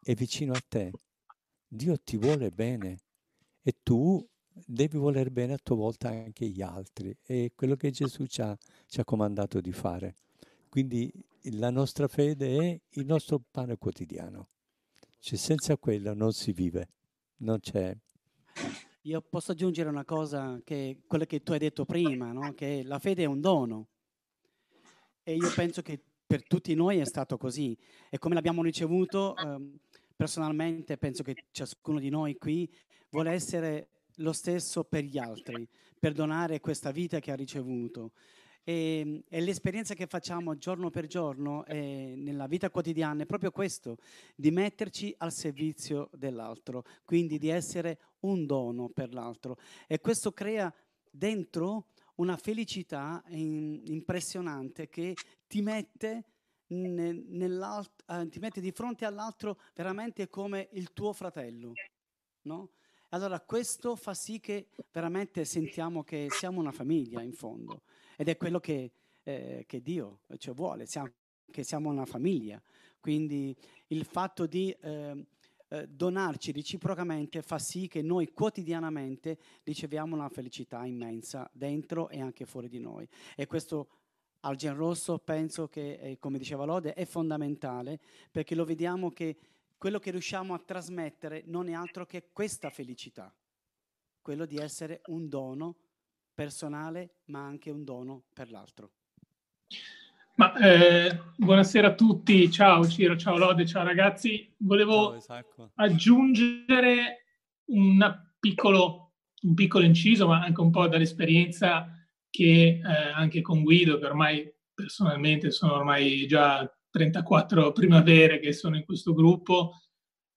è vicino a te, Dio ti vuole bene, e tu devi voler bene a tua volta anche gli altri. È quello che Gesù ci ha, ci ha comandato di fare. Quindi la nostra fede è il nostro pane quotidiano, cioè senza quello non si vive, non c'è. Io posso aggiungere una cosa, che quella che tu hai detto prima, no? Che la fede è un dono, e io penso che per tutti noi è stato così, e come l'abbiamo ricevuto, eh, personalmente penso che ciascuno di noi qui vuole essere lo stesso per gli altri, per donare questa vita che ha ricevuto. E, e l'esperienza che facciamo giorno per giorno eh, nella vita quotidiana è proprio questo, di metterci al servizio dell'altro, quindi di essere un dono per l'altro. E questo crea dentro una felicità in, impressionante che ti mette, ne, eh, ti mette di fronte all'altro veramente come il tuo fratello, no? Allora questo fa sì che veramente sentiamo che siamo una famiglia in fondo, ed è quello che, eh, che Dio ci vuole, siamo, che siamo una famiglia. Quindi il fatto di eh, eh, donarci reciprocamente fa sì che noi quotidianamente riceviamo una felicità immensa dentro e anche fuori di noi. E questo al Gen Rosso penso che, eh, come diceva Lode, è fondamentale, perché lo vediamo che quello che riusciamo a trasmettere non è altro che questa felicità, quello di essere un dono personale ma anche un dono per l'altro. Ma, eh, buonasera a tutti, ciao Ciro, ciao Lode, ciao ragazzi. Volevo ciao, aggiungere un piccolo, un piccolo inciso, ma anche un po' dall'esperienza che eh, anche con Guido, che ormai personalmente sono ormai già trentaquattro primavere che sono in questo gruppo,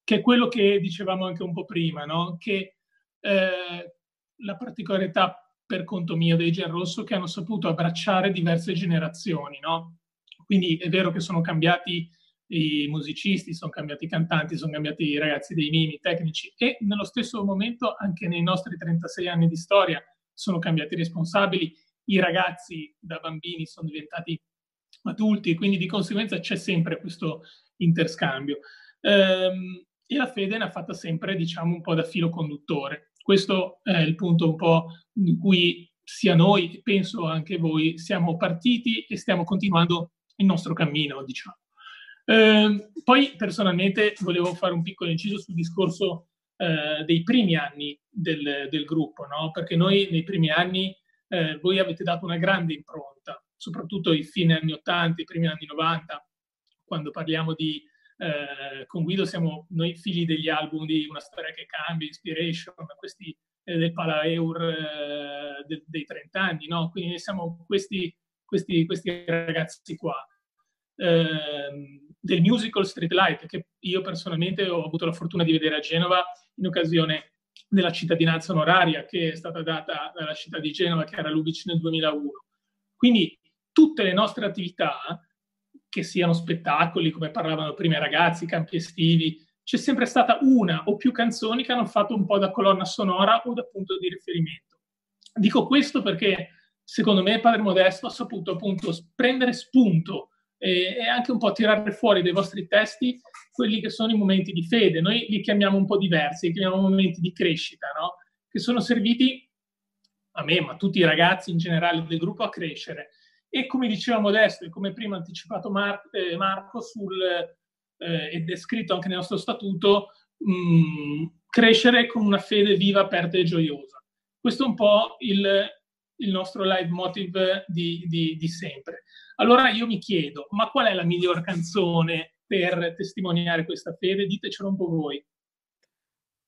che è quello che dicevamo anche un po' prima, no? Che eh, la particolarità per conto mio dei Gen Rosso che hanno saputo abbracciare diverse generazioni, no? Quindi è vero che sono cambiati i musicisti, sono cambiati i cantanti, sono cambiati i ragazzi dei mimi, tecnici, e nello stesso momento anche nei nostri trentasei anni di storia sono cambiati i responsabili, i ragazzi da bambini sono diventati adulti, quindi di conseguenza c'è sempre questo interscambio. Ehm, e la fede ne ha fatta sempre, diciamo, un po' da filo conduttore. Questo è il punto un po' in cui sia noi, penso anche voi, siamo partiti e stiamo continuando il nostro cammino, diciamo. Ehm, poi personalmente volevo fare un piccolo inciso sul discorso eh, dei primi anni del, del gruppo, no? Perché noi nei primi anni eh, voi avete dato una grande impronta, soprattutto i fine anni ottanta, i primi anni novanta, quando parliamo di, eh, con Guido siamo noi figli degli album di Una storia che cambia, Inspiration, questi eh, del Palaeur eh, de, dei trenta anni, no? Quindi siamo questi, questi, questi ragazzi qua. Eh, del musical Streetlight, che io personalmente ho avuto la fortuna di vedere a Genova in occasione della cittadinanza onoraria che è stata data dalla città di Genova, Chiara Lubich, nel duemilauno. Quindi tutte le nostre attività, che siano spettacoli, come parlavano prima i ragazzi, campi estivi, c'è sempre stata una o più canzoni che hanno fatto un po' da colonna sonora o da punto di riferimento. Dico questo perché, secondo me, Padre Modesto ha saputo appunto prendere spunto e, e anche un po' tirare fuori dai vostri testi quelli che sono i momenti di fede. Noi li chiamiamo un po' diversi, li chiamiamo momenti di crescita, no? Che sono serviti a me, ma a tutti i ragazzi in generale del gruppo, a crescere. E come diceva Modesto, e come prima anticipato Mar eh, Marco, sul, eh, ed è scritto anche nel nostro statuto, mh, crescere con una fede viva, aperta e gioiosa. Questo è un po' il, il nostro leitmotiv di, di, di sempre. Allora io mi chiedo, ma qual è la miglior canzone per testimoniare questa fede? Ditecelo un po' voi.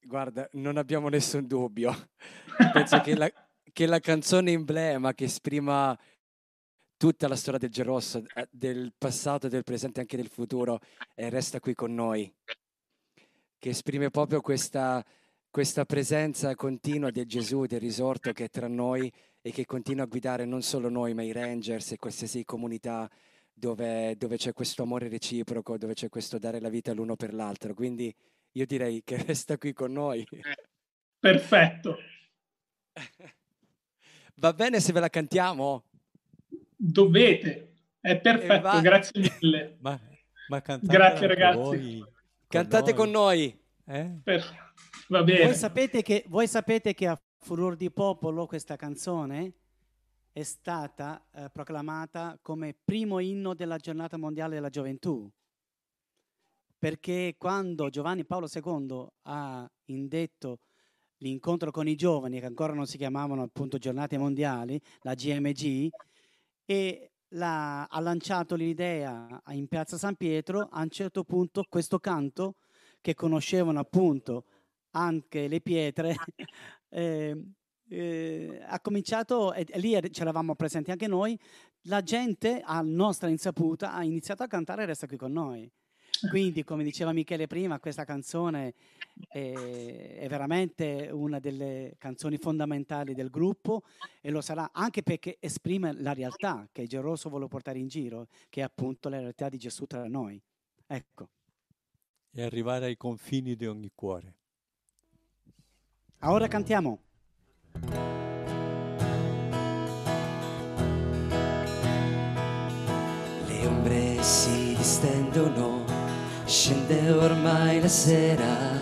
Guarda, non abbiamo nessun dubbio. Penso che la, che la canzone emblema che esprima tutta la storia del Gen Rosso, del passato, del presente e anche del futuro, eh, Resta qui con noi, che esprime proprio questa, questa presenza continua del Gesù, del risorto, che è tra noi e che continua a guidare non solo noi ma i Rangers e qualsiasi comunità dove, dove c'è questo amore reciproco, dove c'è questo dare la vita l'uno per l'altro. Quindi io direi che resta qui con noi. Perfetto. Va bene se ve la cantiamo? Dovete, è perfetto, va... grazie mille. Ma, ma grazie ragazzi. Voi, con cantate noi. Con noi. Eh? Per... Va bene. Voi sapete, che, voi sapete che a furor di popolo questa canzone è stata eh, proclamata come primo inno della Giornata Mondiale della Gioventù, perché quando Giovanni Paolo secondo ha indetto l'incontro con i giovani, che ancora non si chiamavano appunto Giornate Mondiali, la G M G, e la, ha lanciato l'idea in Piazza San Pietro, a un certo punto questo canto, che conoscevano appunto anche le pietre, eh, Eh, ha cominciato, e lì c'eravamo presenti anche noi, la gente a nostra insaputa ha iniziato a cantare Resta qui con noi. Quindi, come diceva Michele prima, questa canzone è, è veramente una delle canzoni fondamentali del gruppo, e lo sarà anche perché esprime la realtà che Gen Rosso vuole portare in giro, che è appunto la realtà di Gesù tra noi. Ecco. E arrivare ai confini di ogni cuore. Ora cantiamo. Le ombre si distendono, scende ormai la sera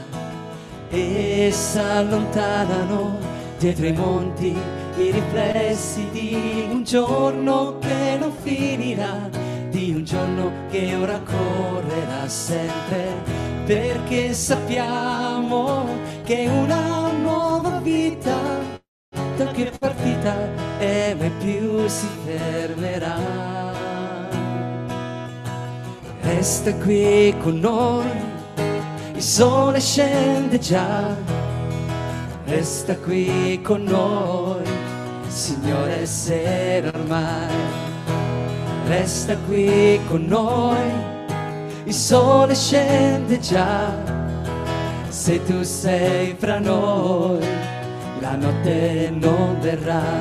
e s'allontanano dietro i monti i riflessi di un giorno che non finirà, di un giorno che ora correrà sempre, perché sappiamo che una nuova vita da che partita e mai più si fermerà. Resta qui con noi, il sole scende già. Resta qui con noi, Signore, è sera ormai. Resta qui con noi, il sole scende già. Se tu sei fra noi, la notte non verrà.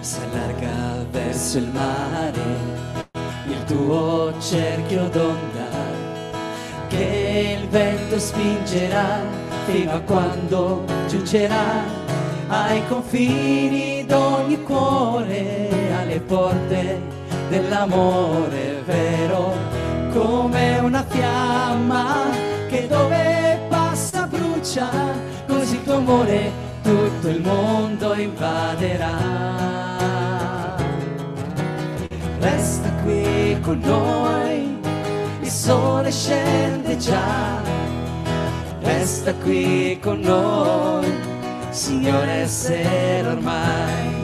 Si allarga verso il mare il tuo cerchio d'onda, che il vento spingerà fino a quando giungerà ai confini d'ogni cuore, alle porte dell'amore vero, come una fiamma che dove passa brucia, così il tuo amore tutto il mondo invaderà. Resta qui con noi, il sole scende già. Resta qui con noi, Signore, è sera ormai.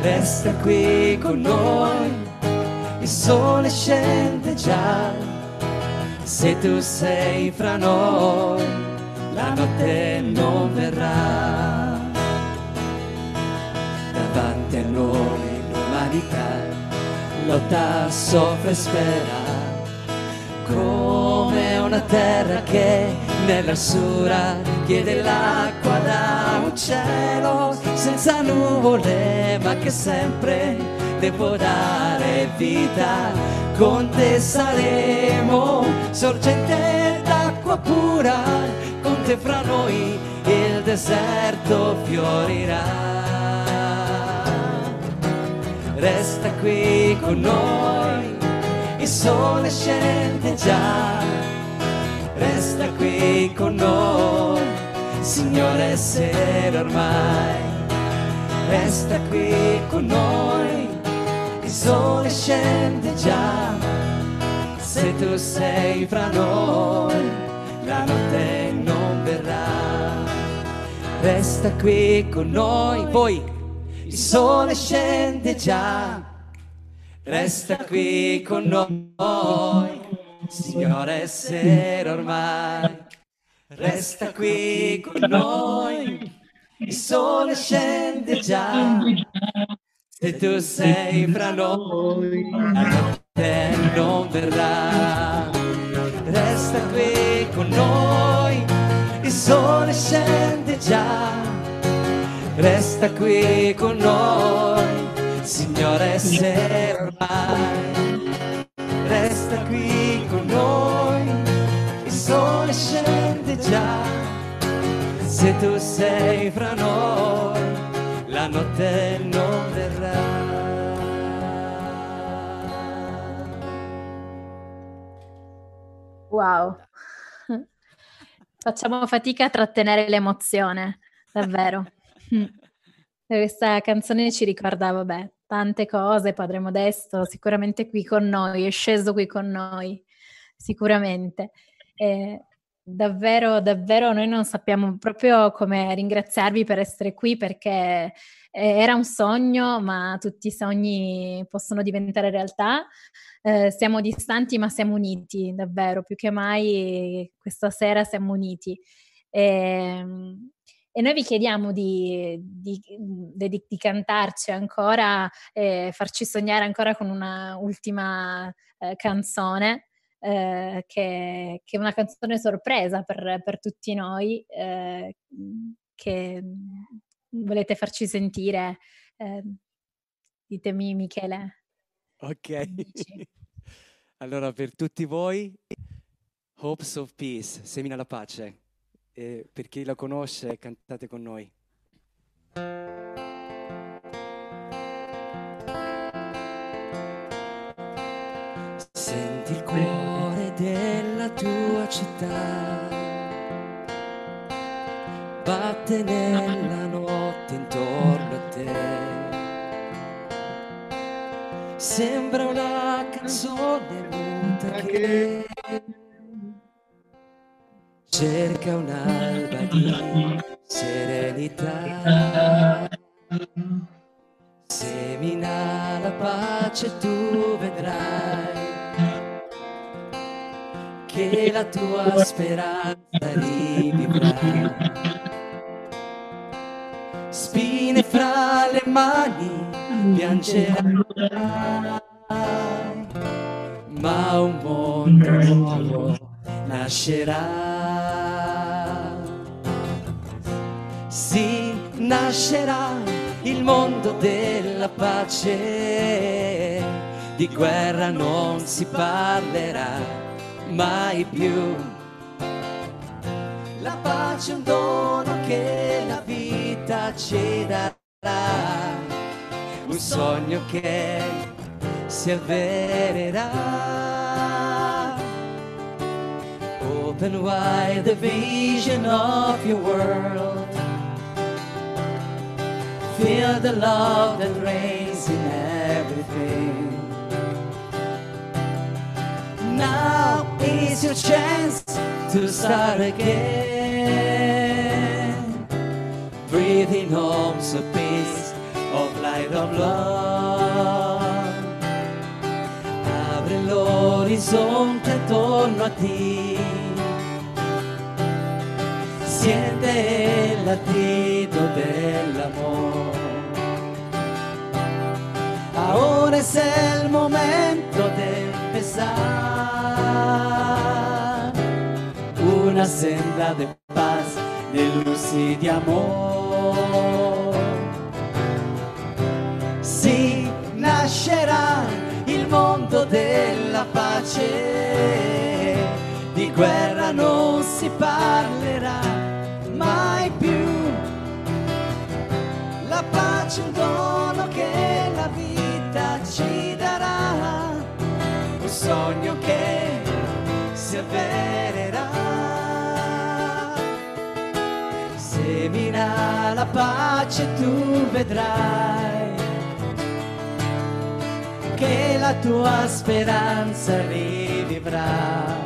Resta qui con noi, il sole scende già. Se tu sei fra noi, la notte non verrà. Davanti a noi l'umanità lotta, soffre e spera, come una terra che nell'arsura chiede l'acqua da un cielo senza nuvole, ma che sempre te può dare vita. Con te saremo sorgente d'acqua pura, fra noi il deserto fiorirà. Resta qui con noi, il sole scende già. Resta qui con noi, Signore, è sera ormai. Resta qui con noi, il sole scende già. Se tu sei fra noi, la notte non. Resta qui con noi, poi il sole scende già. Resta qui con noi, Signore, è sera ormai. Resta qui con noi, il sole scende già. Se tu sei fra noi, la notte non verrà. Resta qui con noi, il sole scende già. Resta qui con noi, Signore, è sera ormai. Resta qui con noi, il sole scende già. Se tu sei fra noi, la notte non verrà. Wow. Facciamo fatica a trattenere l'emozione, davvero. Questa canzone ci ricorda, vabbè, tante cose. Padre Modesto sicuramente qui con noi, è sceso qui con noi, sicuramente. E davvero, davvero noi non sappiamo proprio come ringraziarvi per essere qui, perché era un sogno, ma tutti i sogni possono diventare realtà. Eh, siamo distanti, ma siamo uniti, davvero, più che mai questa sera siamo uniti. E, E noi vi chiediamo di, di, di, di cantarci ancora, eh, farci sognare ancora con una ultima eh, canzone, eh, che, che è una canzone sorpresa per, per tutti noi, eh, che volete farci sentire. Eh, ditemi, Michele. Ok. Allora, per tutti voi, Hopes of Peace, Semina la Pace. E per chi la conosce, cantate con noi. Senti il cuore della tua città, batte nella notte intorno a te. Sembra una canzone muta che cerca un'alba di serenità. Semina la pace, tu vedrai che la tua speranza rivivrà. Spine fra le mani piangerai, ma un mondo nuovo nascerà. Sì, nascerà il mondo della pace, di guerra non si parlerà mai più. La pace è un dono che la vita ci darà, un sogno che si avvererà. Open wide the vision of your world, feel the love that reigns in everything. Now is your chance to start again, breathing homes of peace, of light, of love. Apri l'orizzonte attorno a ti, siente il latito dell'amore. Ora è il momento di empezar una senda di pace, di luci, di amore. Sì, nascerà il mondo della pace, di guerra non si parlerà mai più. La pace è un dono che la vita ci darà, un sogno che si avvererà. Semina la pace, tu vedrai che la tua speranza rivivrà.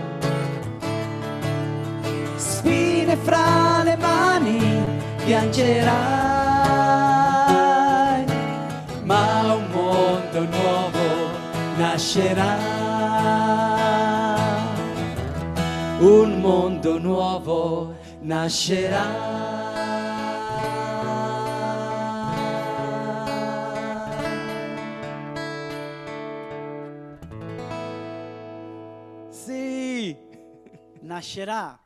Spine fra le mani piangerai, ma un mondo nuovo nascerà. Un mondo nuovo nascerà. Sì, nascerà.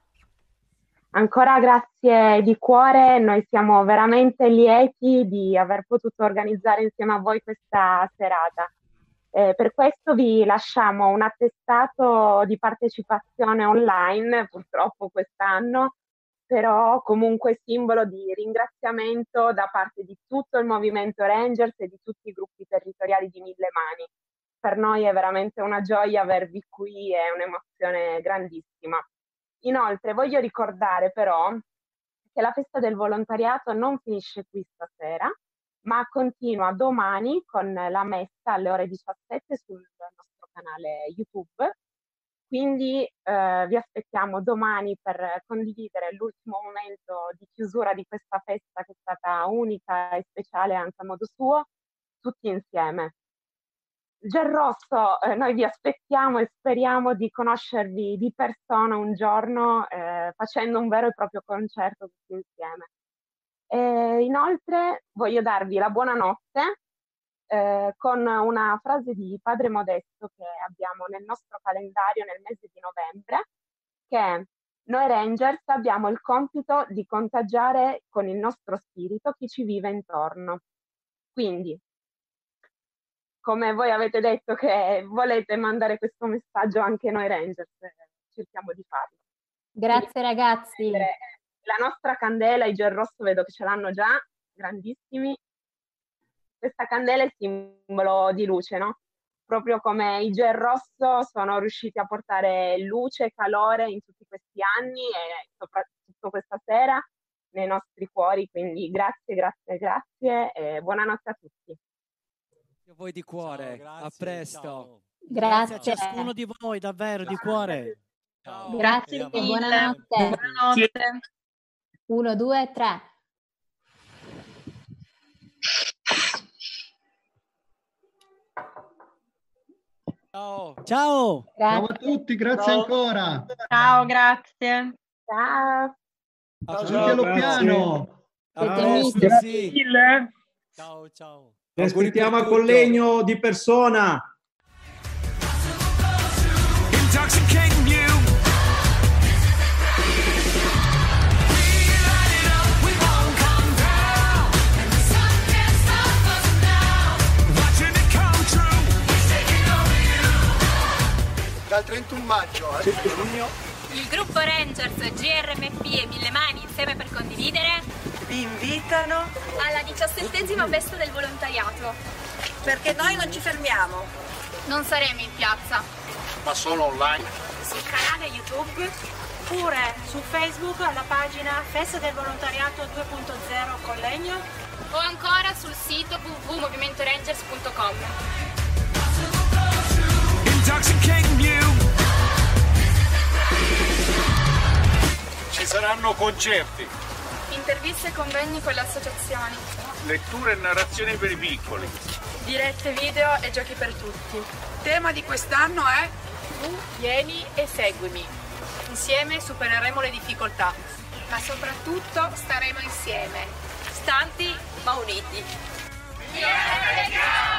Ancora grazie di cuore, noi siamo veramente lieti di aver potuto organizzare insieme a voi questa serata. Eh, per questo vi lasciamo un attestato di partecipazione online, purtroppo quest'anno, però comunque simbolo di ringraziamento da parte di tutto il Movimento Rangers e di tutti i gruppi territoriali di Mille Mani. Per noi è veramente una gioia avervi qui, è un'emozione grandissima. Inoltre voglio ricordare però che la festa del volontariato non finisce qui stasera, ma continua domani con la messa alle ore diciassette sul nostro canale YouTube. Quindi eh, vi aspettiamo domani per condividere l'ultimo momento di chiusura di questa festa che è stata unica e speciale anche a modo suo, tutti insieme. Gen Rosso, eh, noi vi aspettiamo e speriamo di conoscervi di persona un giorno, eh, facendo un vero e proprio concerto tutti insieme. E inoltre voglio darvi la buonanotte eh, con una frase di Padre Modesto che abbiamo nel nostro calendario nel mese di novembre, che è: noi Rangers abbiamo il compito di contagiare con il nostro spirito chi ci vive intorno. Quindi, come voi avete detto che volete mandare questo messaggio anche noi Rangers, cerchiamo di farlo. Grazie. Quindi, ragazzi. La nostra candela, i Gen Rosso vedo che ce l'hanno già, grandissimi. Questa candela è simbolo di luce, no? Proprio come i Gen Rosso sono riusciti a portare luce e calore in tutti questi anni e soprattutto questa sera nei nostri cuori, quindi grazie, grazie, grazie e buonanotte a tutti. A voi di cuore, ciao, grazie, a presto. Ciao. Grazie. Grazie a ciascuno di voi, davvero, ciao, di cuore. Ciao. Grazie mille, buonanotte. Buonanotte. Uno, due, tre. Ciao. Ciao. Ciao a tutti, grazie ciao. ancora. Ciao, grazie. Ciao. Ciao, ciao, ciao Loppiano. Ciao, grazie mille. Ciao, ciao. Ci aspettiamo a Collegno di persona. Dal trentuno maggio al sei giugno il gruppo Rangers, G R M P e Mille Mani insieme per condividere vi invitano alla diciassettesima festa del volontariato, perché noi non ci fermiamo, non saremo in piazza ma solo online sul canale YouTube oppure su Facebook alla pagina Festa del Volontariato due punto zero Collegno o ancora sul sito w w w punto movimento rangers punto com. Ci saranno concerti, interviste e convegni con le associazioni, letture e narrazioni per i piccoli, dirette video e giochi per tutti. Il tema di quest'anno è Tu vieni e seguimi. Insieme supereremo le difficoltà, ma soprattutto staremo insieme, stanti ma uniti. Vi yeah,